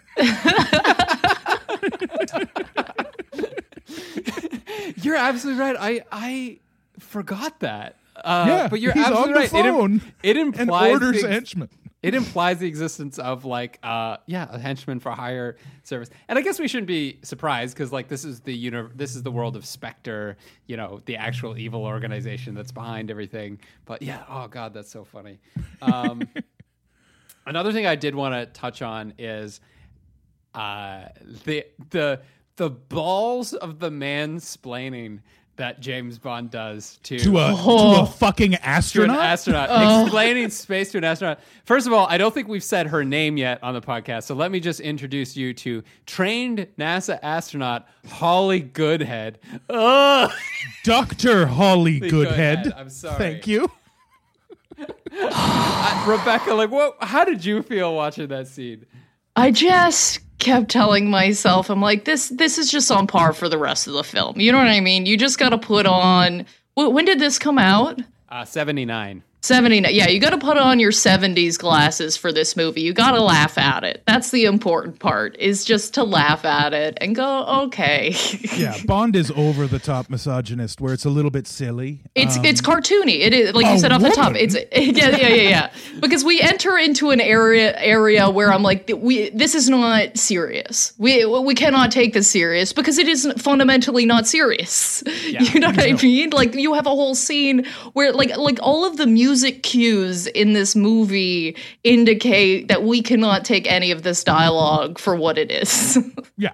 You're absolutely right. I I forgot that. Uh, yeah, but you're he's absolutely on the right. Phone it, Im- it implies and orders the ex- henchman. It implies the existence of like, uh, yeah, a henchman for hire service. And I guess we shouldn't be surprised because like this is the uni- this is the world of Spectre, you know, the actual evil organization that's behind everything. But yeah, oh god, that's so funny. Um, another thing I did want to touch on is uh, the the the balls of the mansplaining that James Bond does to, to, a, oh, to a fucking astronaut, to an astronaut oh. explaining space to an astronaut. First of all, I don't think we've said her name yet on the podcast, so let me just introduce you to trained NASA astronaut Holly Goodhead. Ugh. Doctor Holly Goodhead. Goodhead. I'm sorry. Thank you, I, Rebecca. Like, what? How did you feel watching that scene? I just kept telling myself, I'm like, this this is just on par for the rest of the film. You know what I mean? You just got to put on... When did this come out? Uh, seventy-nine. seventy-nine. Yeah, you got to put on your seventies glasses for this movie. You got to laugh at it. That's the important part, is just to laugh at it and go, okay. Yeah, Bond is over-the-top misogynist, where it's a little bit silly. It's um, it's cartoony. It is, like you said off woman. the top. It's yeah, yeah, yeah, yeah. Because we enter into an area area where I'm like, we this is not serious. We we cannot take this serious because it is fundamentally not serious. Yeah. You know what no. I mean? Like, you have a whole scene where, like, like all of the music Music cues in this movie indicate that we cannot take any of this dialogue for what it is. Yeah.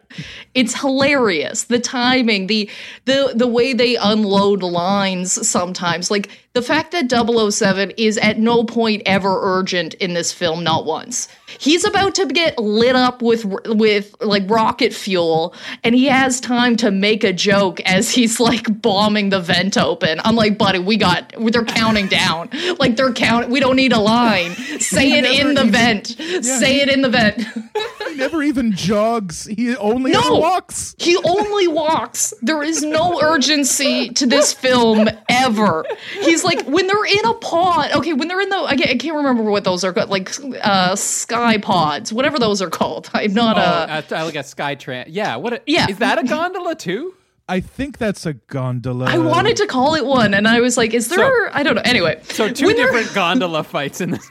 It's hilarious. The timing, the the the way they unload lines sometimes. Like, the fact that double oh seven is at no point ever urgent in this film, not once. He's about to get lit up with with like rocket fuel, and he has time to make a joke as he's like bombing the vent open. I'm like, buddy, we got they're counting down. Like, they're counting. We don't need a line. Say it in the even, vent. Yeah, Say he, it in the vent. He never even jogs. He only no, ever walks. He only walks. There is no urgency to this film ever. He's like, when they're in a pod. Okay, when they're in the. I can't, I can't remember what those are called. Like uh, sky pods, whatever those are called. I'm not oh, a. I like a sky tran. Yeah. What? A, yeah. Is that a gondola too? I think that's a gondola. I wanted to call it one, and I was like, "Is there?" So, I don't know. Anyway, so two different gondola fights in this.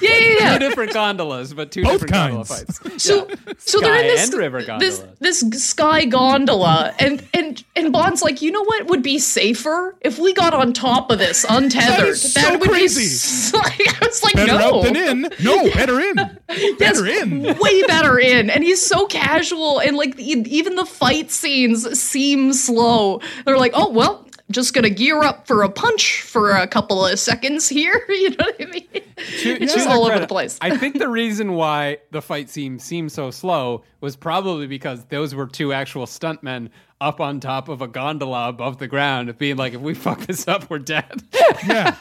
yeah, yeah, yeah. Two different gondolas, but two Both different kinds. gondola fights. So, yeah. so they're in this, this this sky gondola, and and and Bond's like, you know what would be safer if we got on top of this untethered? That, is so that would crazy. be. I was like, better no. Better out than in. No, better in. Better yes, in. Way better in. And he's so casual, and like even the fight scenes seem slow. They're like, oh, well, just going to gear up for a punch for a couple of seconds here. You know what I mean? To, it's yeah, just all over the place. I think the reason why the fight scene seemed so slow was probably because those were two actual stuntmen up on top of a gondola above the ground being like, if we fuck this up, we're dead. Yeah.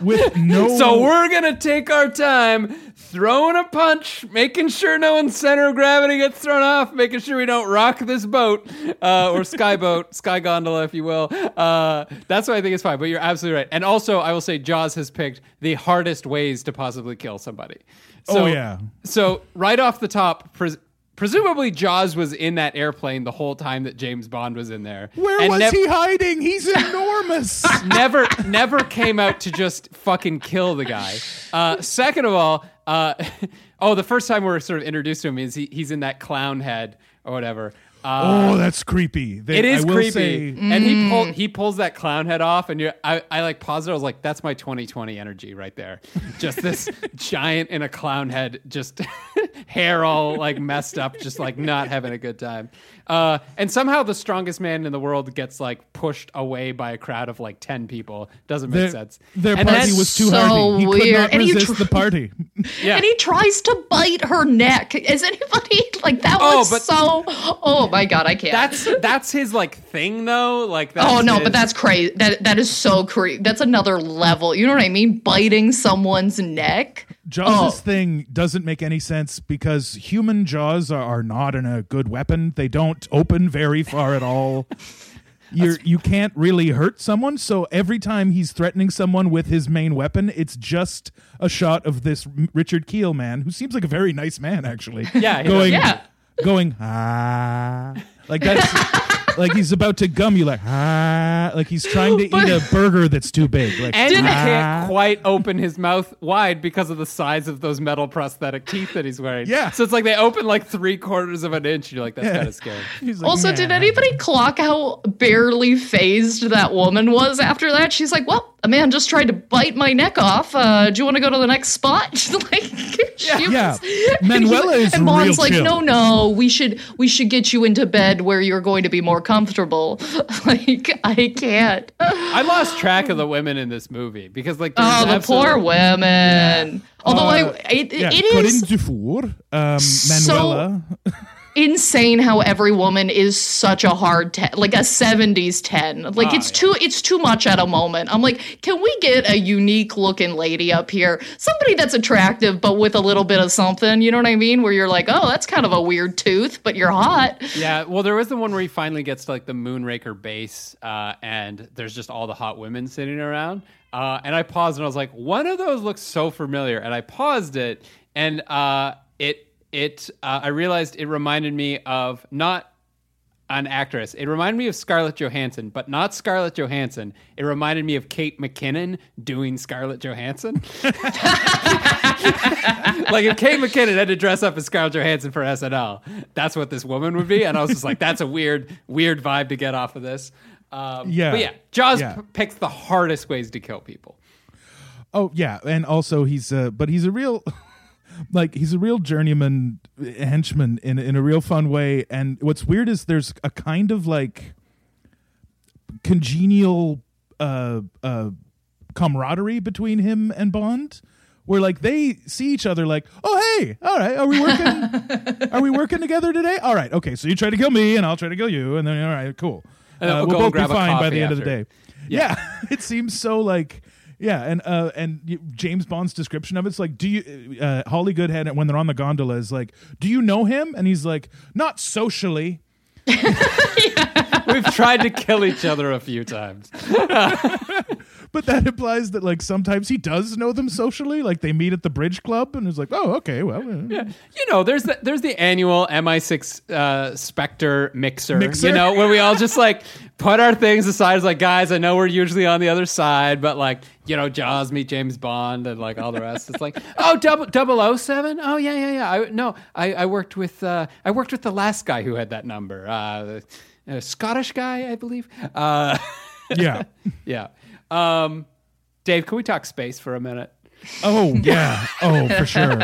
With no... So we're going to take our time throwing a punch, making sure no one's center of gravity gets thrown off, making sure we don't rock this boat uh, or sky boat, sky gondola, if you will. Uh, that's why I think it's fine, but you're absolutely right. And also, I will say Jaws has picked the hardest ways to possibly kill somebody. So, oh, yeah. So right off the top... Pres- Presumably Jaws was in that airplane the whole time that James Bond was in there. Where and was nev- he hiding? He's enormous. never never came out to just fucking kill the guy. Uh, second of all, uh, oh, the first time we're sort of introduced to him is he, he's in that clown head or whatever. Uh, oh, that's creepy. They, it is creepy. Say, mm. And he pull, he pulls that clown head off, and you're, I, I like paused it. I was like, that's my twenty twenty energy right there. Just this giant in a clown head, just hair all like messed up, just like not having a good time. Uh, and somehow the strongest man in the world gets like pushed away by a crowd of like ten people. Doesn't make their, sense. Their and party was too so hardy. He weird. could not and resist tr- the party. Yeah. And he tries to bite her neck. Is anybody like that oh, was but, so... Oh my God, I can't. That's that's his like thing though. Like that's Oh no, his... but that's crazy. That That is so crazy. That's another level. You know what I mean? Biting someone's neck. Jaws' oh. thing doesn't make any sense because human jaws are, are not in a good weapon. They don't open very far at all. You're, you can't really hurt someone, so every time he's threatening someone with his main weapon, it's just a shot of this Richard Kiel man, who seems like a very nice man, actually. Yeah, he going, yeah. going, ah. Like, that's, like he's about to gum you, like, ah. Like he's trying to but, eat a burger that's too big. Like, and he ah. can't quite open his mouth wide because of the size of those metal prosthetic teeth that he's wearing. Yeah. So it's like they open like three quarters of an inch. You're like, that's yeah. kind of scary. Like, also, nah. did anybody clock how barely phased that woman was after that? She's like, well, a man just tried to bite my neck off. Uh, do you want to go to the next spot? like, she yeah. was, yeah. Manuela is and Bond's real like, chill. no, no, we should, we should get you into bed where you're going to be more comfortable. like, I can't. I lost track of the women in this movie because, like, oh, the poor women. Yeah. Although uh, I, it, yeah, it is Corinne Dufour, um, Manuela. So, insane how every woman is such a hard ten, like a seventies ten. Like ah, it's yeah. too it's too much at a moment. I'm like, can we get a unique looking lady up here? Somebody that's attractive but with a little bit of something, you know what I mean? Where you're like, oh, that's kind of a weird tooth, but you're hot. Yeah, well there was the one where he finally gets to like the Moonraker base uh, and there's just all the hot women sitting around. Uh, and I paused and I was like, one of those looks so familiar. And I paused it and uh, it It, uh, I realized it reminded me of not an actress. It reminded me of Scarlett Johansson, but not Scarlett Johansson. It reminded me of Kate McKinnon doing Scarlett Johansson. Like if Kate McKinnon had to dress up as Scarlett Johansson for S N L, that's what this woman would be. And I was just like, that's a weird, weird vibe to get off of this. Um, yeah. But yeah, Jaws yeah. p- picks the hardest ways to kill people. Oh, yeah. And also he's, uh, but he's a real... Like he's a real journeyman henchman in in a real fun way, and what's weird is there's a kind of like congenial uh, uh, camaraderie between him and Bond, where like they see each other like, oh hey, all right, are we working? Are we working together today? All right, okay, so you try to kill me, and I'll try to kill you, and then all right, cool, and uh, we'll, we'll both be fine by the end after. of the day. Yeah, yeah. It seems so like. Yeah, and uh, and James Bond's description of it's like, do you uh, Holly Goodhead when they're on the gondola is like, do you know him? And he's like, not socially. yeah. We've tried to kill each other a few times, But that implies that, like, sometimes he does know them socially. Like, they meet at the bridge club, and it's like, oh, okay, well. Yeah. You know, there's the, there's the annual M I six uh, Spectre mixer, mixer, you know, where we all just, like, put our things aside. It's like, guys, I know we're usually on the other side, but, like, you know, Jaws, meet James Bond, and, like, all the rest. It's like, oh, double oh seven? Oh, yeah, yeah, yeah. I, no, I, I worked with uh, I worked with the last guy who had that number. Uh, a Scottish guy, I believe. Uh, yeah. Yeah. Um, Dave, can we talk space for a minute? Oh, yeah. Oh, for sure.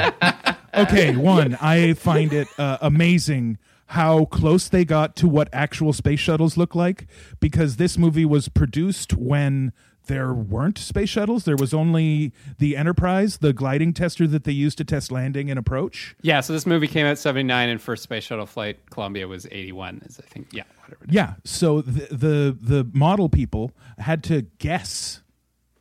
Okay, one, I find it uh, amazing how close they got to what actual space shuttles look like, because this movie was produced when there weren't space shuttles. There was only the Enterprise, the gliding tester that they used to test landing and approach. Yeah, so this movie came out in seventy-nine, and first space shuttle flight, Columbia, was eighty-one, is I think. Yeah, whatever. Yeah, so the, the the model people had to guess.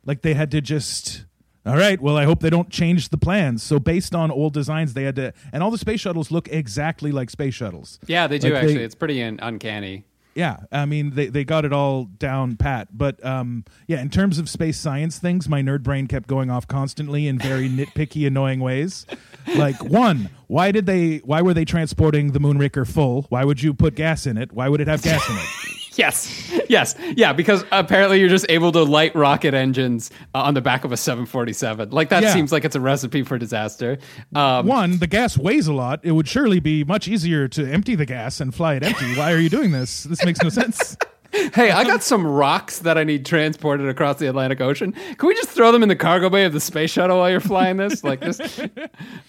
Like, they had to just, all right, well, I hope they don't change the plans. So based on old designs, they had to, and all the space shuttles look exactly like space shuttles. Yeah, they do, like, actually. They, it's pretty un- uncanny. Yeah, I mean, they, they got it all down pat. But, um, yeah, in terms of space science things, my nerd brain kept going off constantly in very nitpicky, annoying ways. Like, one, why did they? Why were they transporting the Moonraker full? Why would you put gas in it? Why would it have gas in it? Yes, yes, yeah, because apparently you're just able to light rocket engines uh, on the back of a seven forty-seven. Like, that yeah. seems like it's a recipe for disaster. Um, One, the gas weighs a lot. It would surely be much easier to empty the gas and fly it empty. Why are you doing this? This makes no sense. Hey, I got some rocks that I need transported across the Atlantic Ocean. Can we just throw them in the cargo bay of the space shuttle while you're flying this? Like this?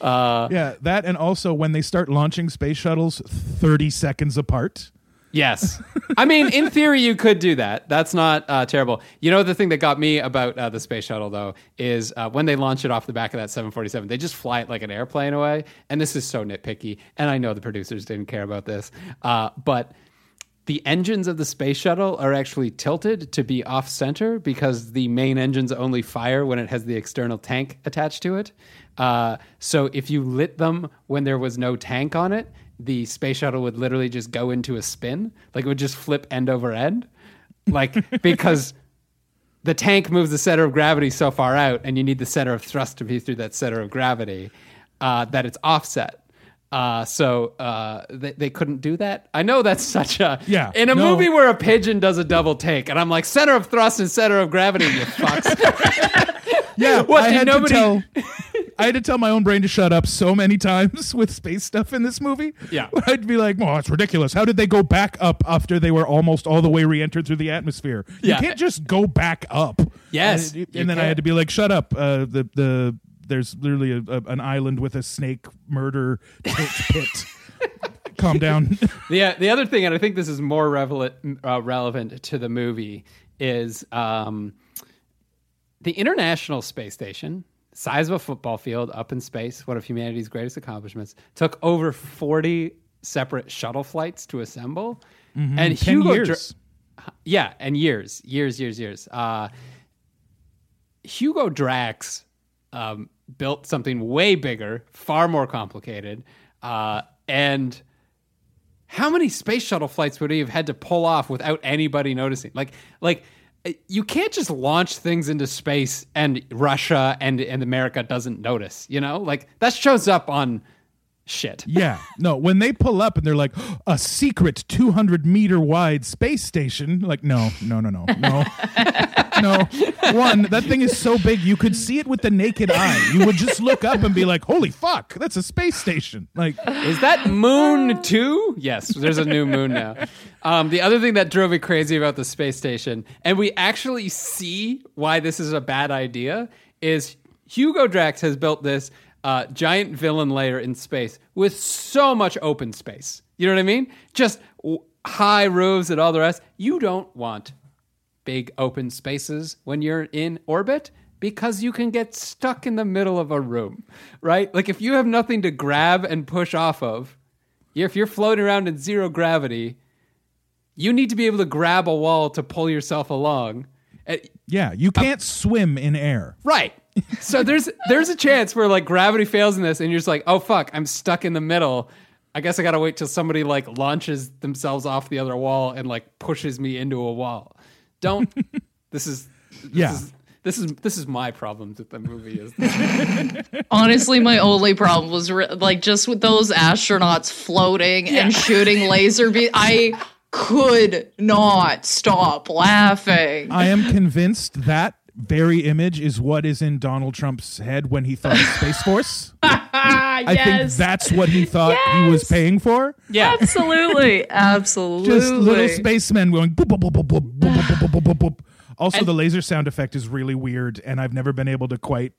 Uh, yeah, that, and also when they start launching space shuttles thirty seconds apart. Yes. I mean, in theory, you could do that. That's not uh, terrible. You know, the thing that got me about uh, the space shuttle, though, is uh, when they launch it off the back of that seven forty-seven, they just fly it like an airplane away. And this is so nitpicky. And I know the producers didn't care about this. Uh, but the engines of the space shuttle are actually tilted to be off center because the main engines only fire when it has the external tank attached to it. Uh, so if you lit them when there was no tank on it, the space shuttle would literally just go into a spin. Like, it would just flip end over end. Like, because the tank moves the center of gravity so far out, and you need the center of thrust to be through that center of gravity, uh, that it's offset. Uh, so uh, they, they couldn't do that. I know that's such a... Yeah, in a no. movie where a pigeon does a double take, and I'm like, center of thrust and center of gravity, you fucks. Yeah, what, I had nobody... to tell... I had to tell my own brain to shut up so many times with space stuff in this movie. Yeah. I'd be like, oh, it's ridiculous. How did they go back up after they were almost all the way re-entered through the atmosphere? Yeah. You can't just go back up. Yes. And, and then can. I had to be like, shut up. Uh, the the There's literally a, a, an island with a snake murder pit. Calm down. Yeah. The other thing, and I think this is more revel- uh, relevant to the movie, is um, the International Space Station, size of a football field up in space, one of humanity's greatest accomplishments, took over forty separate shuttle flights to assemble. Mm-hmm. And Ten Hugo years. Dra- yeah, and years, years, years, years. Uh, Hugo Drax um, built something way bigger, far more complicated. Uh, and how many space shuttle flights would he have had to pull off without anybody noticing? Like, like... You can't just launch things into space and Russia and, and America doesn't notice, you know? Like, that shows up on shit. Yeah. No, when they pull up and they're like, oh, a secret two hundred meter wide space station. Like, no, no, no, no, no. No. One, that thing is so big, you could see it with the naked eye. You would just look up and be like, holy fuck, that's a space station. Like, is that moon two? Yes, there's a new moon now. Um, the other thing that drove me crazy about the space station, and we actually see why this is a bad idea, is Hugo Drax has built this Uh, giant villain layer in space with so much open space. You know what I mean? Just w- high roofs and all the rest. You don't want big open spaces when you're in orbit because you can get stuck in the middle of a room, right? Like, if you have nothing to grab and push off of, if you're floating around in zero gravity, you need to be able to grab a wall to pull yourself along. Yeah, you can't um, swim in air. Right. So there's there's a chance where, like, gravity fails in this, and you're just like, oh, fuck, I'm stuck in the middle. I guess I got to wait till somebody, like, launches themselves off the other wall and, like, pushes me into a wall. Don't. This is... This yeah. Is, This is this is my problem with the movie. Is honestly, my only problem was re- like just with those astronauts floating yeah. and shooting laser beams. I could not stop laughing. I am convinced that very image is what is in Donald Trump's head when he thought of Space Force. I yes. think that's what he thought yes. he was paying for. Yeah, absolutely, absolutely. Just little spacemen going boop boop boop boop boop boop boop boop boop boop. Also, and the laser sound effect is really weird, and I've never been able to quite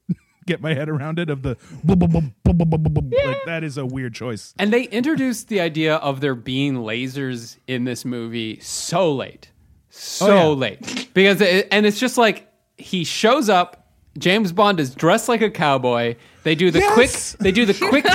get my head around it. Of the boop, boop, boop, boop, boop, boop, boop. Yeah. Like, that is a weird choice. And they introduced the idea of there being lasers in this movie so late, so oh, yeah. late because it, and it's just like he shows up. James Bond is dressed like a cowboy. They do the yes! quick. They do the quick,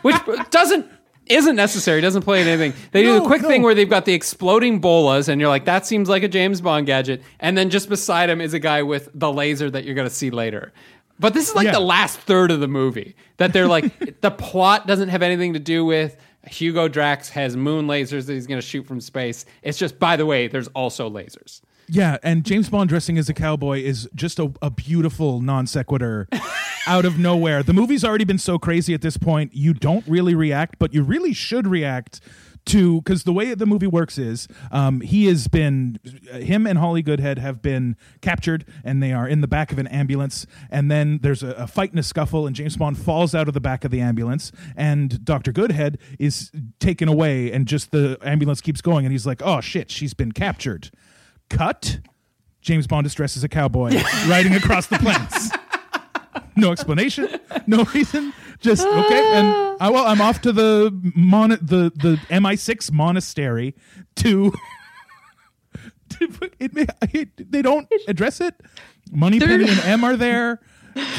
which doesn't. Isn't necessary, doesn't play in anything. They no, do the quick no. thing where they've got the exploding bolas, and you're like, that seems like a James Bond gadget. And then just beside him is a guy with the laser that you're going to see later. But this is like yeah. the last third of the movie, that they're like, the plot doesn't have anything to do with Hugo Drax has moon lasers that he's going to shoot from space. It's just, by the way, there's also lasers. Yeah, and James Bond dressing as a cowboy is just a, a beautiful non sequitur out of nowhere. The movie's already been so crazy at this point, you don't really react, but you really should react to, because the way the movie works is um, he has been, him and Holly Goodhead have been captured, and they are in the back of an ambulance, and then there's a, a fight and a scuffle, and James Bond falls out of the back of the ambulance, and Doctor Goodhead is taken away, and just the ambulance keeps going, and he's like, oh shit, she's been captured. Cut. James Bond is dressed as a cowboy riding across the plains. No explanation, no reason, just okay. And I, well, I'm off to the mon- the the M I six monastery to. to it, it, it, they don't address it. Moneypenny and M are there.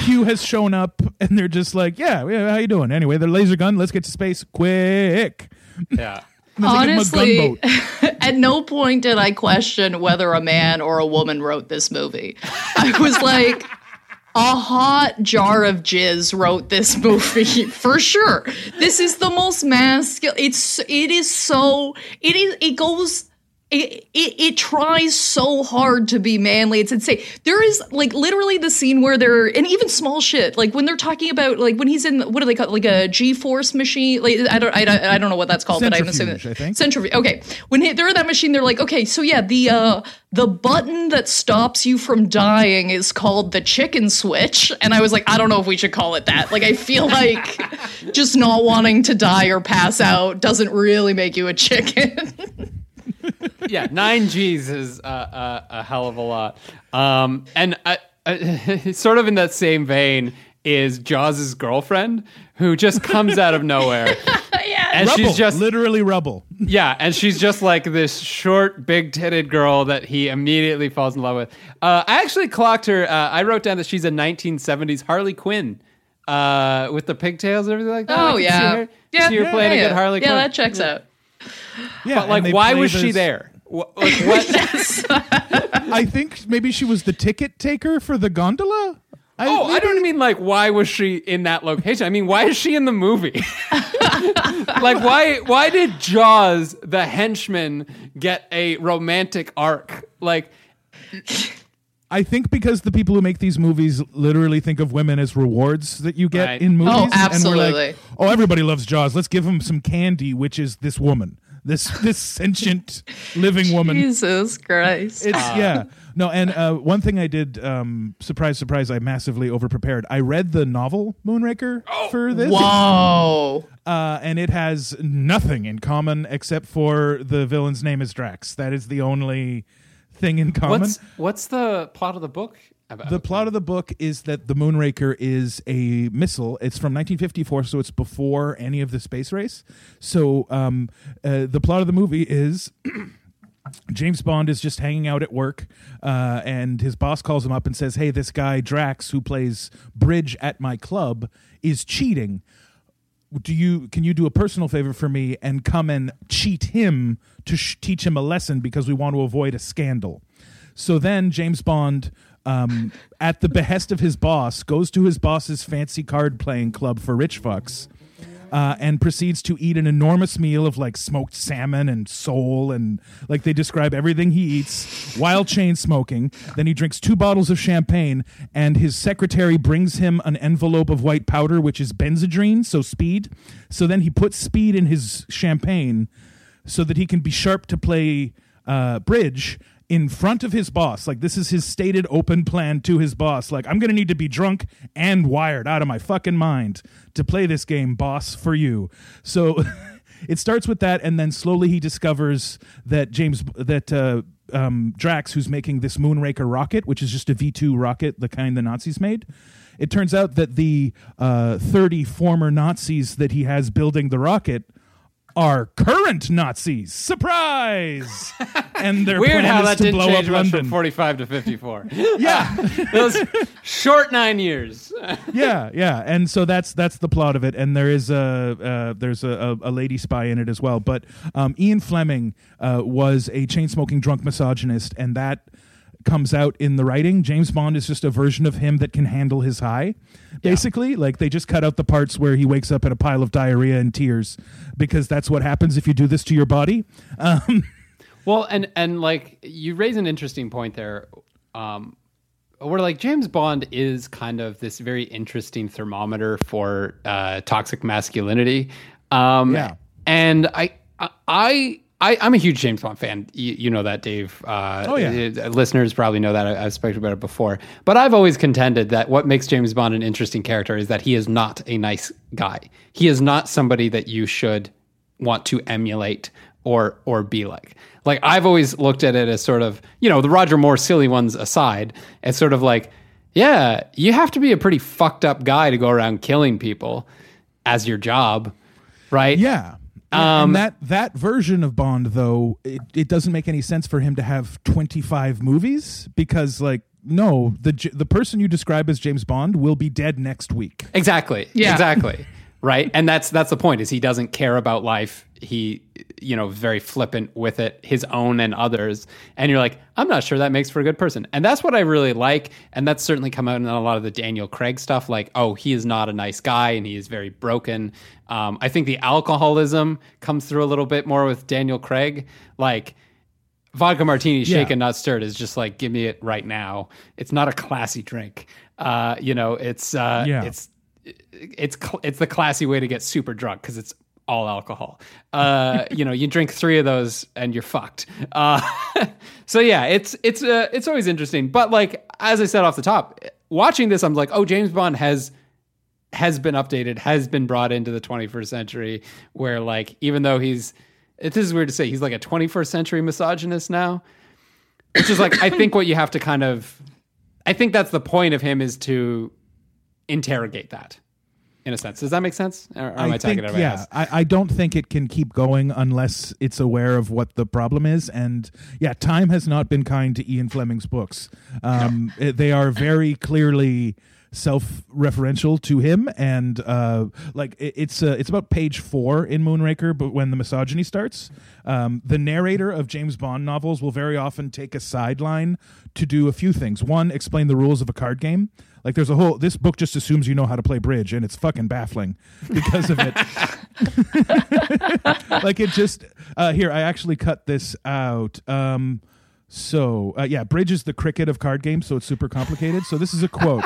Q has shown up, and they're just like, yeah, yeah, how you doing? Anyway, their laser gun. Let's get to space quick. Yeah. Honestly, at no point did I question whether a man or a woman wrote this movie. I was like, a hot jar of jizz wrote this movie for sure. This is the most masculine. It's it is so it is it goes. It, it it tries so hard to be manly. It's insane. There is like literally the scene where they're, and even small shit, like when they're talking about like when he's in, what do they call it? Like a G-force machine? Like I don't I don't, I don't know what that's called, but I'm assuming I think. Centrifuge. Okay, when he, they're in that machine, they're like, okay, so yeah, the uh, the button that stops you from dying is called the chicken switch, and I was like, I don't know if we should call it that. Like I feel like just not wanting to die or pass out doesn't really make you a chicken. Yeah, nine G's is uh, uh, a hell of a lot. Um, and I, I, sort of in that same vein is Jaws' girlfriend, who just comes out of nowhere. Yes. And rubble, she's just literally rubble. Yeah, and she's just like this short, big-titted girl that he immediately falls in love with. Uh, I actually clocked her. Uh, I wrote down that she's a nineteen seventies Harley Quinn uh, with the pigtails and everything like that. Oh, like, yeah. See her, yeah. See her yeah, playing yeah, a good Harley yeah, Quinn. Yeah, that checks out. Yeah, but like, why was this... she there? What, what? Yes. I think maybe she was the ticket taker for the gondola. I, oh, I don't mean like why was she in that location? I mean, why is she in the movie? Like why why did Jaws the henchman get a romantic arc? Like I think because the people who make these movies literally think of women as rewards that you get right. in movies. Oh, absolutely. And we're like, oh, everybody loves Jaws. Let's give them some candy, which is this woman. This this sentient living woman. Jesus Christ. It's, uh. Yeah. No, and uh, one thing I did, um, surprise, surprise, I massively overprepared. I read the novel Moonraker oh, for this. Whoa. Uh, and it has nothing in common except for the villain's name is Drax. That is the only thing in common. What's, what's the plot of the book? About. The plot of the book is that the Moonraker is a missile. It's from nineteen fifty-four, so it's before any of the space race. So um, uh, the plot of the movie is James Bond is just hanging out at work, uh, and his boss calls him up and says, hey, this guy Drax, who plays bridge at my club, is cheating. Do you can you do a personal favor for me and come and cheat him to sh- teach him a lesson because we want to avoid a scandal? So then James Bond... Um, at the behest of his boss, goes to his boss's fancy card playing club for rich fucks, uh, and proceeds to eat an enormous meal of like smoked salmon and sole, and like they describe everything he eats while chain smoking. Then he drinks two bottles of champagne, and his secretary brings him an envelope of white powder, which is benzodrine, so speed. So then he puts speed in his champagne so that he can be sharp to play uh, bridge in front of his boss. Like, this is his stated open plan to his boss. Like, I'm going to need to be drunk and wired out of my fucking mind to play this game, boss, for you. So it starts with that, and then slowly he discovers that James, that uh, um, Drax, who's making this Moonraker rocket, which is just a V two rocket, the kind the Nazis made. It turns out that the uh, thirty former Nazis that he has building the rocket are current Nazis. Surprise! And their weird plan how is that to didn't blow change up London from forty-five to fifty-four. Yeah, those short nine years. yeah, yeah, and so that's that's the plot of it. And there is a uh, there's a, a lady spy in it as well. But um, Ian Fleming uh, was a chain-smoking drunk misogynist, and that comes out in the writing. James Bond is just a version of him that can handle his high, basically. Yeah. Like, they just cut out the parts where he wakes up in a pile of diarrhea and tears, because that's what happens if you do this to your body. Um, well, and and like, you raise an interesting point there, um, where like James Bond is kind of this very interesting thermometer for uh, toxic masculinity. Um, yeah, and I I. I, I'm a huge James Bond fan. You, you know that, Dave. Uh, oh, yeah. Listeners probably know that. I, I've spoken about it before. But I've always contended that what makes James Bond an interesting character is that he is not a nice guy. He is not somebody that you should want to emulate or or be like. Like, I've always looked at it as sort of, you know, the Roger Moore silly ones aside, as sort of like, yeah, you have to be a pretty fucked up guy to go around killing people as your job, right? Yeah. Yeah, um, and that, that version of Bond, though, it, it doesn't make any sense for him to have twenty-five movies, because, like, no, the the person you describe as James Bond will be dead next week. Exactly. Yeah. Exactly. Right. And that's that's the point, is he doesn't care about life. He, you know, very flippant with it, his own and others. And you're like, I'm not sure that makes for a good person. And that's what I really like. And that's certainly come out in a lot of the Daniel Craig stuff. Like, oh, he is not a nice guy and he is very broken. Um, I think the alcoholism comes through a little bit more with Daniel Craig. Like, vodka martini, shaken, yeah. not stirred, is just like, give me it right now. It's not a classy drink. Uh, you know, it's uh, yeah. it's. It's it's the classy way to get super drunk, because it's all alcohol. Uh, you know, you drink three of those and you're fucked. Uh, so yeah, it's it's uh, it's always interesting. But like, as I said off the top, watching this, I'm like, oh, James Bond has has been updated, has been brought into the twenty-first century, where like, even though he's, it, this is weird to say, he's like a twenty-first century misogynist now, which is like, I think what you have to kind of, I think that's the point of him, is to interrogate that, in a sense. Does that make sense? Or, or am I, I talking think, about yeah, I, I don't think it can keep going unless it's aware of what the problem is. And yeah, time has not been kind to Ian Fleming's books. Um, they are very clearly self-referential to him, and uh, like it, it's uh, it's about page four in Moonraker, but when the misogyny starts, um, the narrator of James Bond novels will very often take a sideline to do a few things. One, explain the rules of a card game. Like, there's a whole, this book just assumes you know how to play bridge, and it's fucking baffling because of it. Like, it just, uh, here, I actually cut this out. Um, so, uh, yeah, bridge is the cricket of card games, so it's super complicated. So this is a quote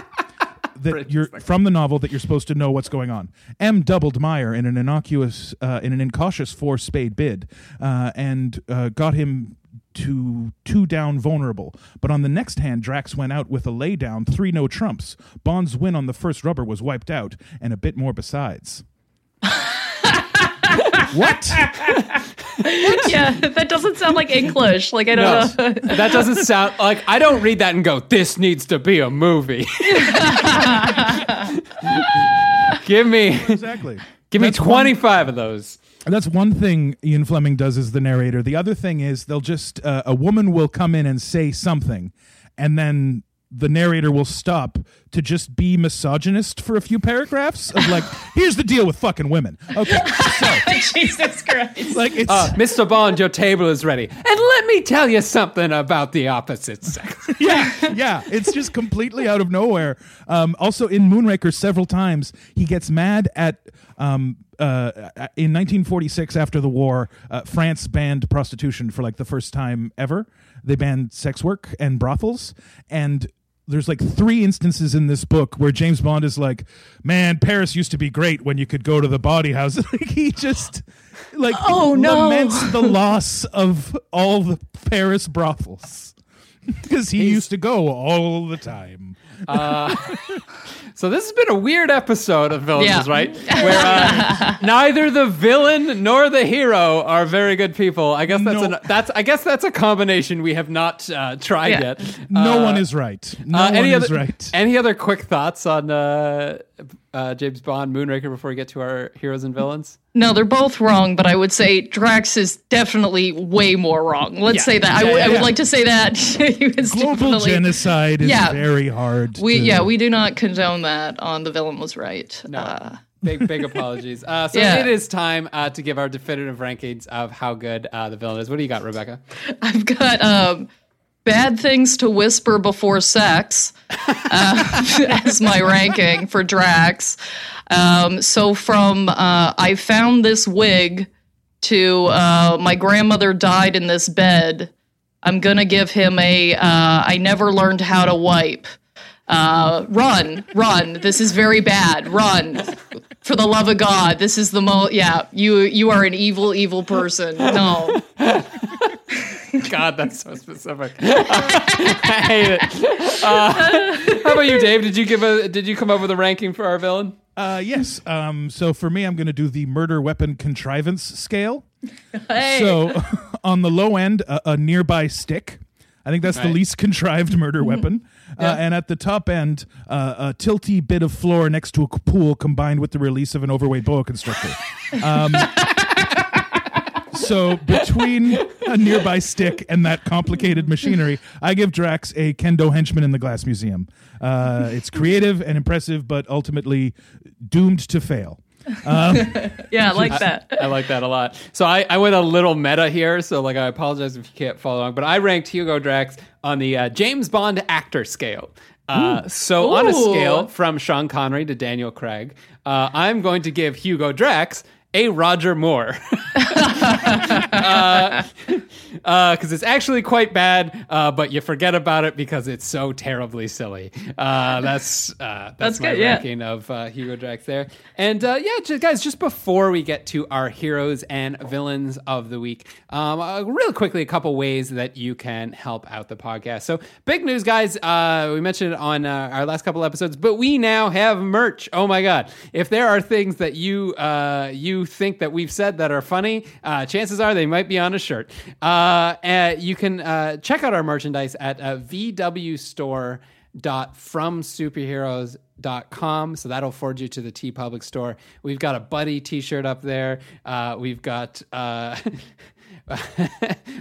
that bridge you're from the novel that you're supposed to know what's going on. M doubled Meyer in an innocuous, uh, in an incautious four-spade bid, uh, and uh, got him to two down vulnerable, but on the next hand Drax went out with a lay down three no trumps. Bond's win on the first rubber was wiped out, and a bit more besides. What? What? Yeah, that doesn't sound like English. Like, I don't no, know. That doesn't sound like, I don't read that and go, this needs to be a movie. Give me exactly. Give That's me twenty-five one. Of those. And that's one thing Ian Fleming does as the narrator. The other thing is they'll just, uh, a woman will come in and say something, and then the narrator will stop to just be misogynist for a few paragraphs of like, here's the deal with fucking women. Okay, so. Jesus Christ. Like, it's, uh, Mister Bond, your table is ready. And let me tell you something about the opposite sex. Yeah, yeah. It's just completely out of nowhere. Um, also in Moonraker, several times he gets mad at... Um, uh, in nineteen forty-six, after the war, uh, France banned prostitution for like the first time ever. They banned sex work and brothels. And there's like three instances in this book where James Bond is like, man, Paris used to be great when you could go to the bawdy house. Like he just like oh, no. laments the loss of all the Paris brothels. Because he He's, used to go all the time. Uh, so this has been a weird episode of Villains, yeah. right? Where uh, neither the villain nor the hero are very good people. I guess that's no. an, that's I guess that's a combination we have not uh, tried yeah. yet. No uh, one is right. No uh, one is other, right. Any other quick thoughts on uh, uh, James Bond, Moonraker, before we get to our heroes and villains? No, they're both wrong, but I would say Drax is definitely way more wrong. Let's yeah. say that. Yeah, I, w- yeah. I would like to say that. Global genocide is yeah. very hard. We to... Yeah, we do not condone that on The Villain Was Right. No. Uh, big, big apologies. Uh, so yeah. it is time uh, to give our definitive rankings of how good uh, The Villain is. What do you got, Rebecca? I've got... Um, Bad Things to Whisper Before Sex uh, as my ranking for Drax. Um, so from uh, I found this wig to uh, my grandmother died in this bed, I'm going to give him a uh, I never learned how to wipe. Uh, run, run. This is very bad. Run. For the love of God. This is the most. Yeah, you you are an evil, evil person. No. God, that's so specific. Uh, I hate it. Uh, how about you, Dave? Did you give a? Did you come up with a ranking for our villain? Uh, yes. Um, so for me, I'm going to do the murder weapon contrivance scale. Hey. So on the low end, a, a nearby stick. I think that's right. the least contrived murder weapon. Yeah. Uh, and at the top end, uh, a tilty bit of floor next to a pool combined with the release of an overweight boa constrictor. Um So between a nearby stick and that complicated machinery, I give Drax a Kendo henchman in the Glass Museum. Uh, it's creative and impressive, but ultimately doomed to fail. Um, yeah, I like that. I, I like that a lot. So I, I went a little meta here, so like I apologize if you can't follow along, but I ranked Hugo Drax on the uh, James Bond actor scale. Uh, so Ooh. on a scale from Sean Connery to Daniel Craig, uh, I'm going to give Hugo Drax a Roger Moore. Because uh, uh, it's actually quite bad, uh, but you forget about it because it's so terribly silly. Uh, that's, uh, that's that's my good, ranking yeah. of uh, Hugo Drax there. And uh, yeah, just, guys, just before we get to our heroes and villains of the week, um, uh, real quickly, a couple ways that you can help out the podcast. So big news, guys. Uh, we mentioned it on uh, our last couple episodes, but we now have merch. Oh my God. If there are things that you uh, you think that we've said that are funny, uh, chances are they might be on a shirt. Uh, uh, you can uh, check out our merchandise at uh, v w store dot from superheroes dot com. So that'll forward you to the T Public store. We've got a buddy t-shirt up there. Uh, we've got... Uh,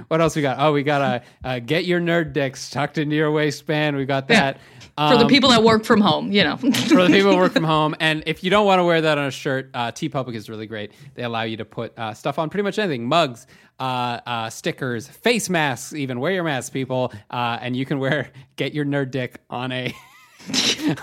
what else we got? Oh, we got a, a get your nerd dicks tucked into your waistband. We got that. Yeah. Um, for the people that work from home, you know. For the people that work from home. And if you don't want to wear that on a shirt, uh, TeePublic is really great. They allow you to put uh, stuff on pretty much anything. Mugs, uh, uh, stickers, face masks even. Wear your masks, people. Uh, and you can wear get your nerd dick on a...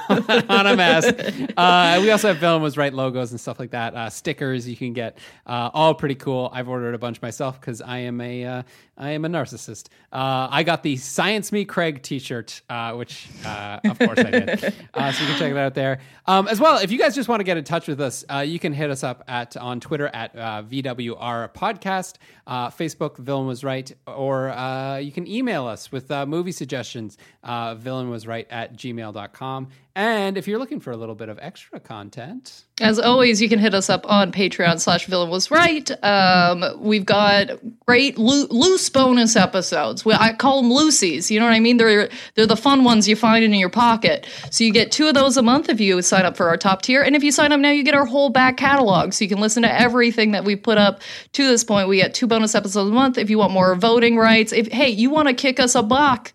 on a mask. Uh, we also have Villain Was Right logos and stuff like that. Uh, stickers you can get, uh, all pretty cool. I've ordered a bunch myself because I am a uh, I am a narcissist. Uh, I got the Science Me Craig T-shirt, uh, which uh, of course I did. Uh, so you can check that out there um, as well. If you guys just want to get in touch with us, uh, you can hit us up at on Twitter at uh, V W R Podcast, uh, Facebook Villain Was Right, or uh, you can email us with uh, movie suggestions. Uh, Villain Was Right at gmail dot com. And if you're looking for a little bit of extra content, as always, you can hit us up on Patreon slash Villain Was Right. Um, we've got great loo- loose bonus episodes. We, I call them Lucy's. You know what I mean? They're they're the fun ones you find in your pocket. So you get two of those a month if you sign up for our top tier. And if you sign up now, you get our whole back catalog. So you can listen to everything that we put up to this point. We get two bonus episodes a month. If you want more voting rights, if hey, you want to kick us a buck,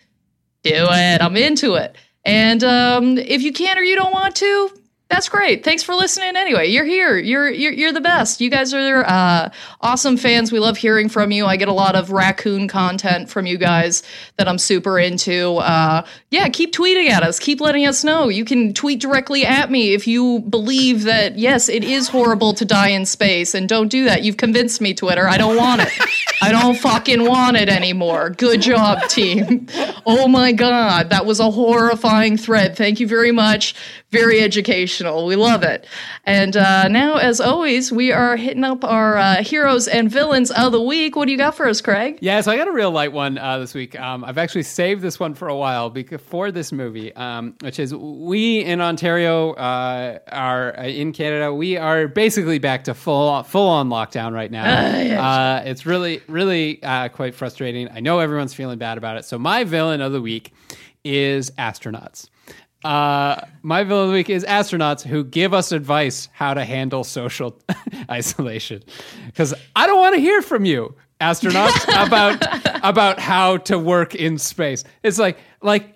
do it. I'm into it. And um, if you can or you don't want to, That's great. Thanks for listening. Anyway, you're here. You're you're, you're the best. You guys are uh, awesome fans. We love hearing from you. I get a lot of raccoon content from you guys that I'm super into. Uh, yeah, keep tweeting at us. Keep letting us know. You can tweet directly at me if you believe that, yes, it is horrible to die in space. And don't do that. You've convinced me, Twitter. I don't want it. I don't fucking want it anymore. Good job, team. Oh, my God. That was a horrifying thread. Thank you very much. Very educational. We love it. And uh, now, as always, we are hitting up our uh, heroes and villains of the week. What do you got for us, Craig? Yeah, so I got a real light one uh, this week. Um, I've actually saved this one for a while before this movie, um, which is we in Ontario uh, are uh, in Canada. We are basically back to full full on lockdown right now. Uh, yes. uh, it's really, really uh, quite frustrating. I know everyone's feeling bad about it. So my villain of the week is astronauts. Uh, my villain of the week is astronauts who give us advice how to handle social isolation. Because I don't want to hear from you, astronauts, about about how to work in space. It's like, like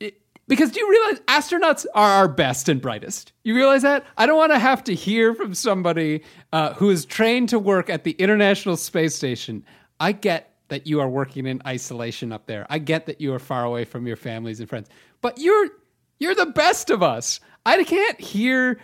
it, because do you realize astronauts are our best and brightest? You realize that? I don't want to have to hear from somebody uh, who is trained to work at the International Space Station. I get that you are working in isolation up there. I get that you are far away from your families and friends. But you're... You're the best of us. I can't hear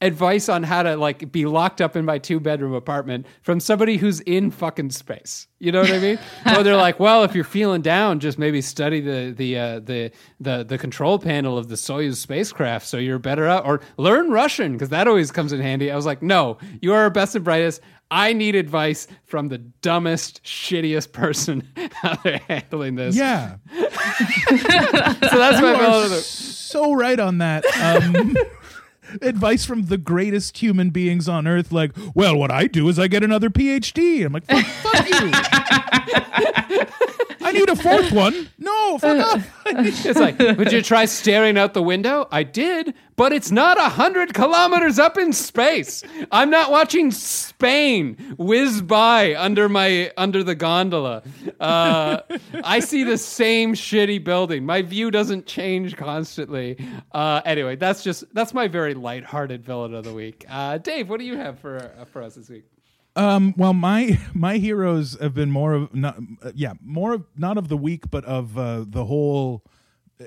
advice on how to like be locked up in my two-bedroom apartment from somebody who's in fucking space. You know what I mean? Or they're like, well, if you're feeling down, just maybe study the the uh, the the the control panel of the Soyuz spacecraft so you're better out. Or learn Russian, because that always comes in handy. I was like, no, you are our best and brightest. I need advice from the dumbest, shittiest person how they're handling this. Yeah. So that's you my fellow. So right on that. Um, advice from the greatest human beings on earth. Like, well, what I do is I get another P H D. I'm like, fuck, fuck you. I need a fourth one. No, fuck uh, off. It's like, would you try staring out the window? I did. But it's not one hundred kilometers up in space. I'm not watching Spain whiz by under my under the gondola. Uh, I see the same shitty building. My view doesn't change constantly. Uh, anyway, that's just that's my very lighthearted villain of the week. Uh, Dave, what do you have for uh, for us this week? Um, well, my my heroes have been more of not uh, yeah more of not of the week, but of uh, the whole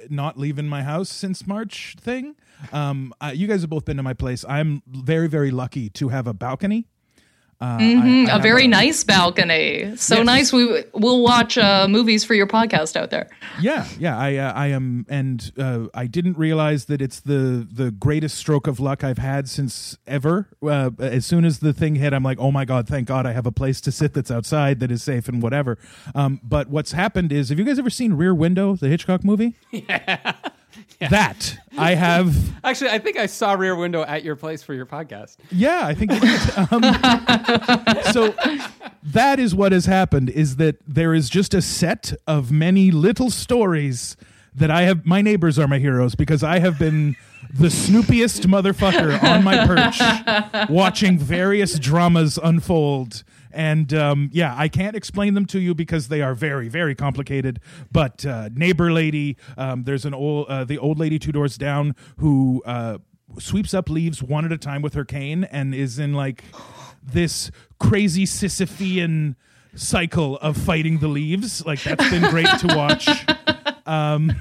not leaving my house since March thing. Um, uh, you guys have both been to my place. I'm very, very lucky to have a balcony. Uh, mm-hmm. I, I a very a, nice balcony. So yes. Nice. We we'll watch uh, movies for your podcast out there. Yeah, yeah. I uh, I am, and uh, I didn't realize that it's the the greatest stroke of luck I've had since ever. Uh, as soon as the thing hit, I'm like, oh my God, thank God, I have a place to sit that's outside that is safe and whatever. Um, but what's happened is, have you guys ever seen Rear Window, the Hitchcock movie? Yeah. Yeah. That I have actually, I think I saw Rear Window at your place for your podcast. Yeah, I think. um, so that is what has happened, is that there is just a set of many little stories that I have. My neighbors are my heroes because I have been the snoopiest motherfucker on my perch watching various dramas unfold. And um, yeah, I can't explain them to you because they are very, very complicated. But uh, neighbor lady, um, there's an old, uh, the old lady two doors down who uh, sweeps up leaves one at a time with her cane and is in like this crazy Sisyphean cycle of fighting the leaves. Like that's been great to watch. Um,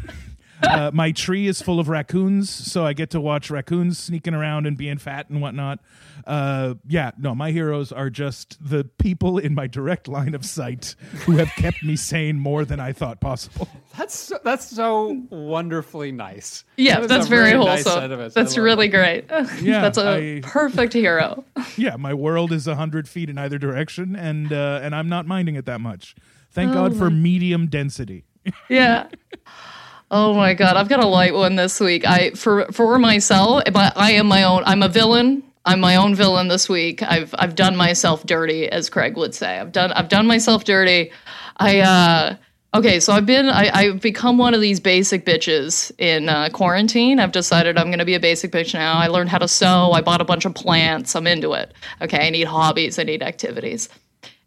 uh, my tree is full of raccoons, so I get to watch raccoons sneaking around and being fat and whatnot. Uh, yeah, no, my heroes are just the people in my direct line of sight who have kept me sane more than I thought possible. That's so, that's so wonderfully nice. Yeah, that that's very really wholesome. Nice that's really that. Great. Yeah, that's a I, perfect hero. Yeah, my world is one hundred feet in either direction, and uh, and I'm not minding it that much. Thank oh God for medium density. Yeah. Oh my God, I've got a light one this week. I for for myself, I am my own. I'm a villain. I'm my own villain this week. I've I've done myself dirty, as Craig would say. I've done I've done myself dirty. I uh, okay, so I've been I, I've become one of these basic bitches in uh, quarantine. I've decided I'm going to be a basic bitch now. I learned how to sew. I bought a bunch of plants. I'm into it. Okay, I need hobbies. I need activities.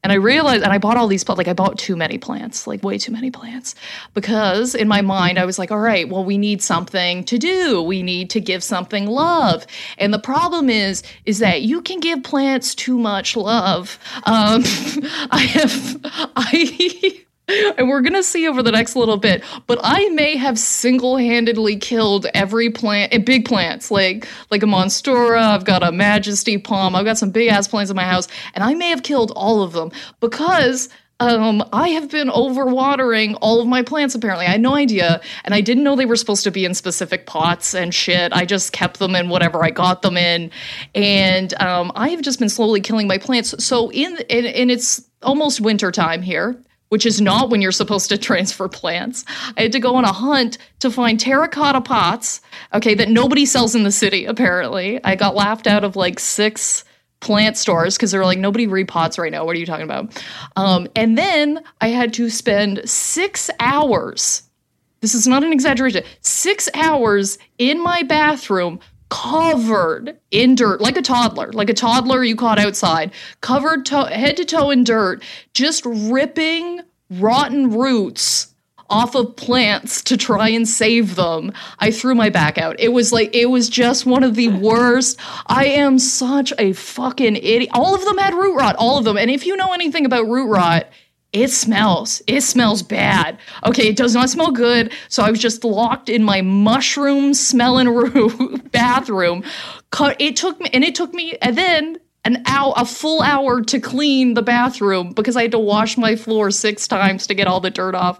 And I realized, and I bought all these plants, like I bought too many plants, like way too many plants, because in my mind I was like, all right, well, we need something to do. We need to give something love. And the problem is, is that you can give plants too much love. Um, I have, I... And we're going to see over the next little bit, but I may have single-handedly killed every plant, big plants, like like a Monstera, I've got a Majesty palm, I've got some big-ass plants in my house, and I may have killed all of them because um, I have been overwatering all of my plants, apparently. I had no idea, and I didn't know they were supposed to be in specific pots and shit. I just kept them in whatever I got them in, and um, I have just been slowly killing my plants. So in and, and it's almost wintertime here, which is not when you're supposed to transfer plants. I had to go on a hunt to find terracotta pots, okay, that nobody sells in the city, apparently. I got laughed out of like six plant stores because they were like, nobody repots right now. What are you talking about? Um, and then I had to spend six hours, this is not an exaggeration, six hours in my bathroom covered in dirt, like a toddler, like a toddler you caught outside, covered to- head to toe in dirt, just ripping rotten roots off of plants to try and save them. I threw my back out. It was like, it was just one of the worst. I am such a fucking idiot. All of them had root rot, all of them. And if you know anything about root rot, it smells. It smells bad. Okay, it does not smell good. So I was just locked in my mushroom smelling room bathroom. It took me, and it took me, and then an hour, a full hour to clean the bathroom because I had to wash my floor six times to get all the dirt off.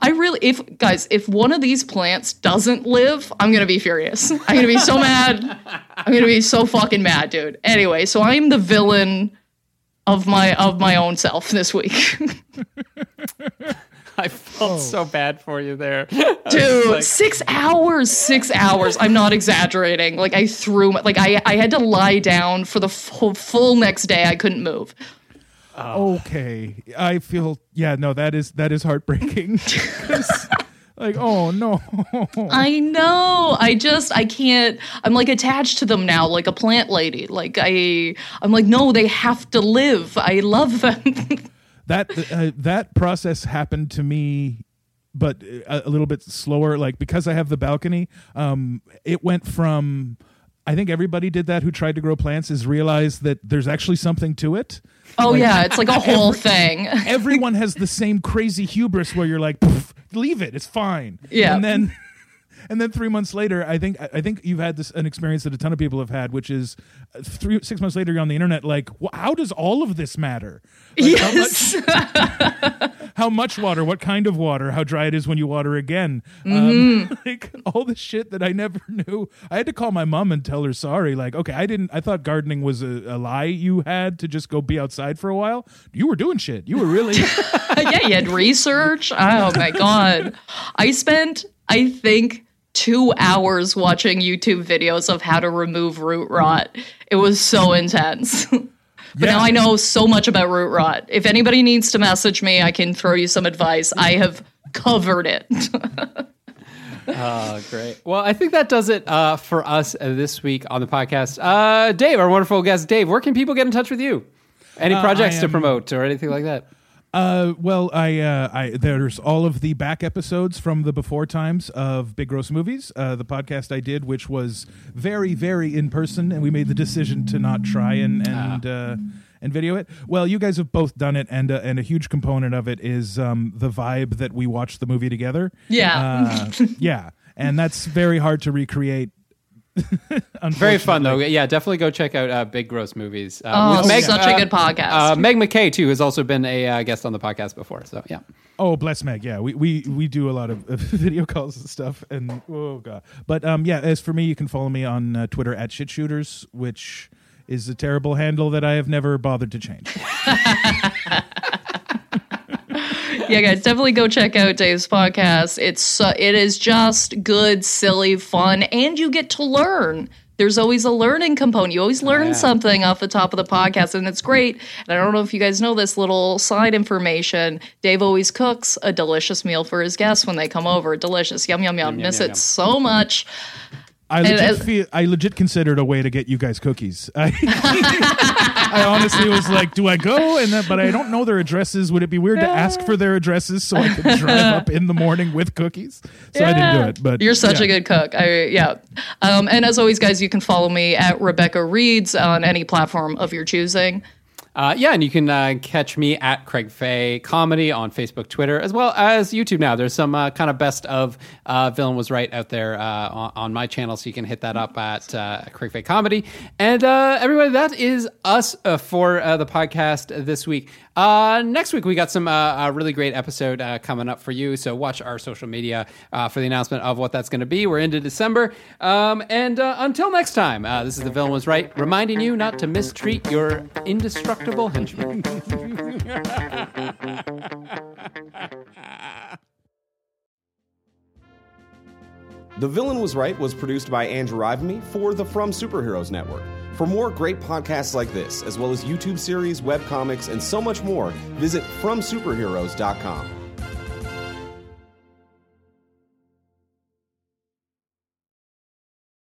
I really, if guys, if one of these plants doesn't live, I'm going to be furious. I'm going to be so mad. I'm going to be so fucking mad, dude. Anyway, so I'm the villain of my of my own self this week. I felt oh. so bad for you there. Dude, like, six hours, six hours. I'm not exaggerating. Like I threw, like I, I had to lie down for the full, full next day. I couldn't move. Oh. Okay. I feel, yeah, no, that is, that is heartbreaking. Like, oh no. I know. I just, I can't, I'm like attached to them now, like a plant lady. Like I, I'm like, no, they have to live. I love them. That, uh, that process happened to me, but a, a little bit slower. Like because I have the balcony, um, it went from, I think everybody did that who tried to grow plants is realize that there's actually something to it. Oh like, yeah. It's like a whole every, thing. Everyone has the same crazy hubris where you're like, leave it. It's fine. Yeah. And then, and then three months later, I think, I think you've had this, an experience that a ton of people have had, which is three, six months later, you're on the internet. Like, wh- how does all of this matter? Like, yes. How much, how much water, what kind of water, how dry it is when you water again. Mm-hmm. Um, like all the shit that I never knew. I had to call my mom and tell her, sorry. Like, okay, I didn't, I thought gardening was a, a lie you had to just go be outside for a while. You were doing shit. You were really. Yeah. You had research. Oh my God. I spent, I think, two hours watching YouTube videos of how to remove root rot. It was so intense. But yeah. Now I know so much about root rot. If anybody needs to message me, I can throw you some advice. I have covered it. Oh, great. Well, I think that does it uh, for us uh, this week on the podcast. Uh, Dave, our wonderful guest, Dave, where can people get in touch with you? Any uh, projects am- to promote or anything like that? Uh, well, I, uh, I, there's all of the back episodes from the before times of Big Gross Movies, uh, the podcast I did, which was very, very in person. And we made the decision to not try and, and, uh, and video it. Well, you guys have both done it. And, uh, and a huge component of it is, um, the vibe that we watched the movie together. Yeah. Uh, yeah. And that's very hard to recreate. Very fun though. Yeah, definitely go check out uh, Big Gross Movies. Uh, oh, Meg, such uh, a good podcast. Uh, Meg McKay too has also been a uh, guest on the podcast before. So yeah. Oh, bless Meg. Yeah, we we, we do a lot of uh, video calls and stuff. And oh god. But um, yeah. As for me, you can follow me on uh, Twitter at shitshooters, which is a terrible handle that I have never bothered to change. Yeah, guys, definitely go check out Dave's podcast. It's uh, it is just good, silly, fun, and you get to learn. There's always a learning component. You always learn oh, yeah. something off the top of the podcast, and it's great. And I don't know if you guys know this little side information. Dave always cooks a delicious meal for his guests when they come over. Delicious. Yum, yum, yum. yum Miss yum, it yum. so much. I legit, feel, I legit considered a way to get you guys cookies. I, I honestly was like, do I go? And that, but I don't know their addresses. Would it be weird yeah. to ask for their addresses so I could drive up in the morning with cookies? So yeah. I didn't do it. But you're such yeah. a good cook. I yeah. Um, and as always, guys, you can follow me at Rebecca Reads on any platform of your choosing. Uh, yeah, and you can uh, catch me at Craig Faye Comedy on Facebook, Twitter, as well as YouTube now. There's some uh, kind of best of uh, Villain Was Right out there uh, on, on my channel, so you can hit that up at uh, Craig Faye Comedy. And uh, everybody, that is us uh, for uh, the podcast this week. Uh, next week, we got some uh, a really great episode uh, coming up for you, so watch our social media uh, for the announcement of what that's going to be. We're into December. Um, and uh, until next time, uh, this is The Villain Was Right, reminding you not to mistreat your indestructible henchman. The Villain Was Right was produced by Andrew Ivamy for the From Superheroes Network. For more great podcasts like this, as well as YouTube series, webcomics, and so much more, visit from superheroes dot com.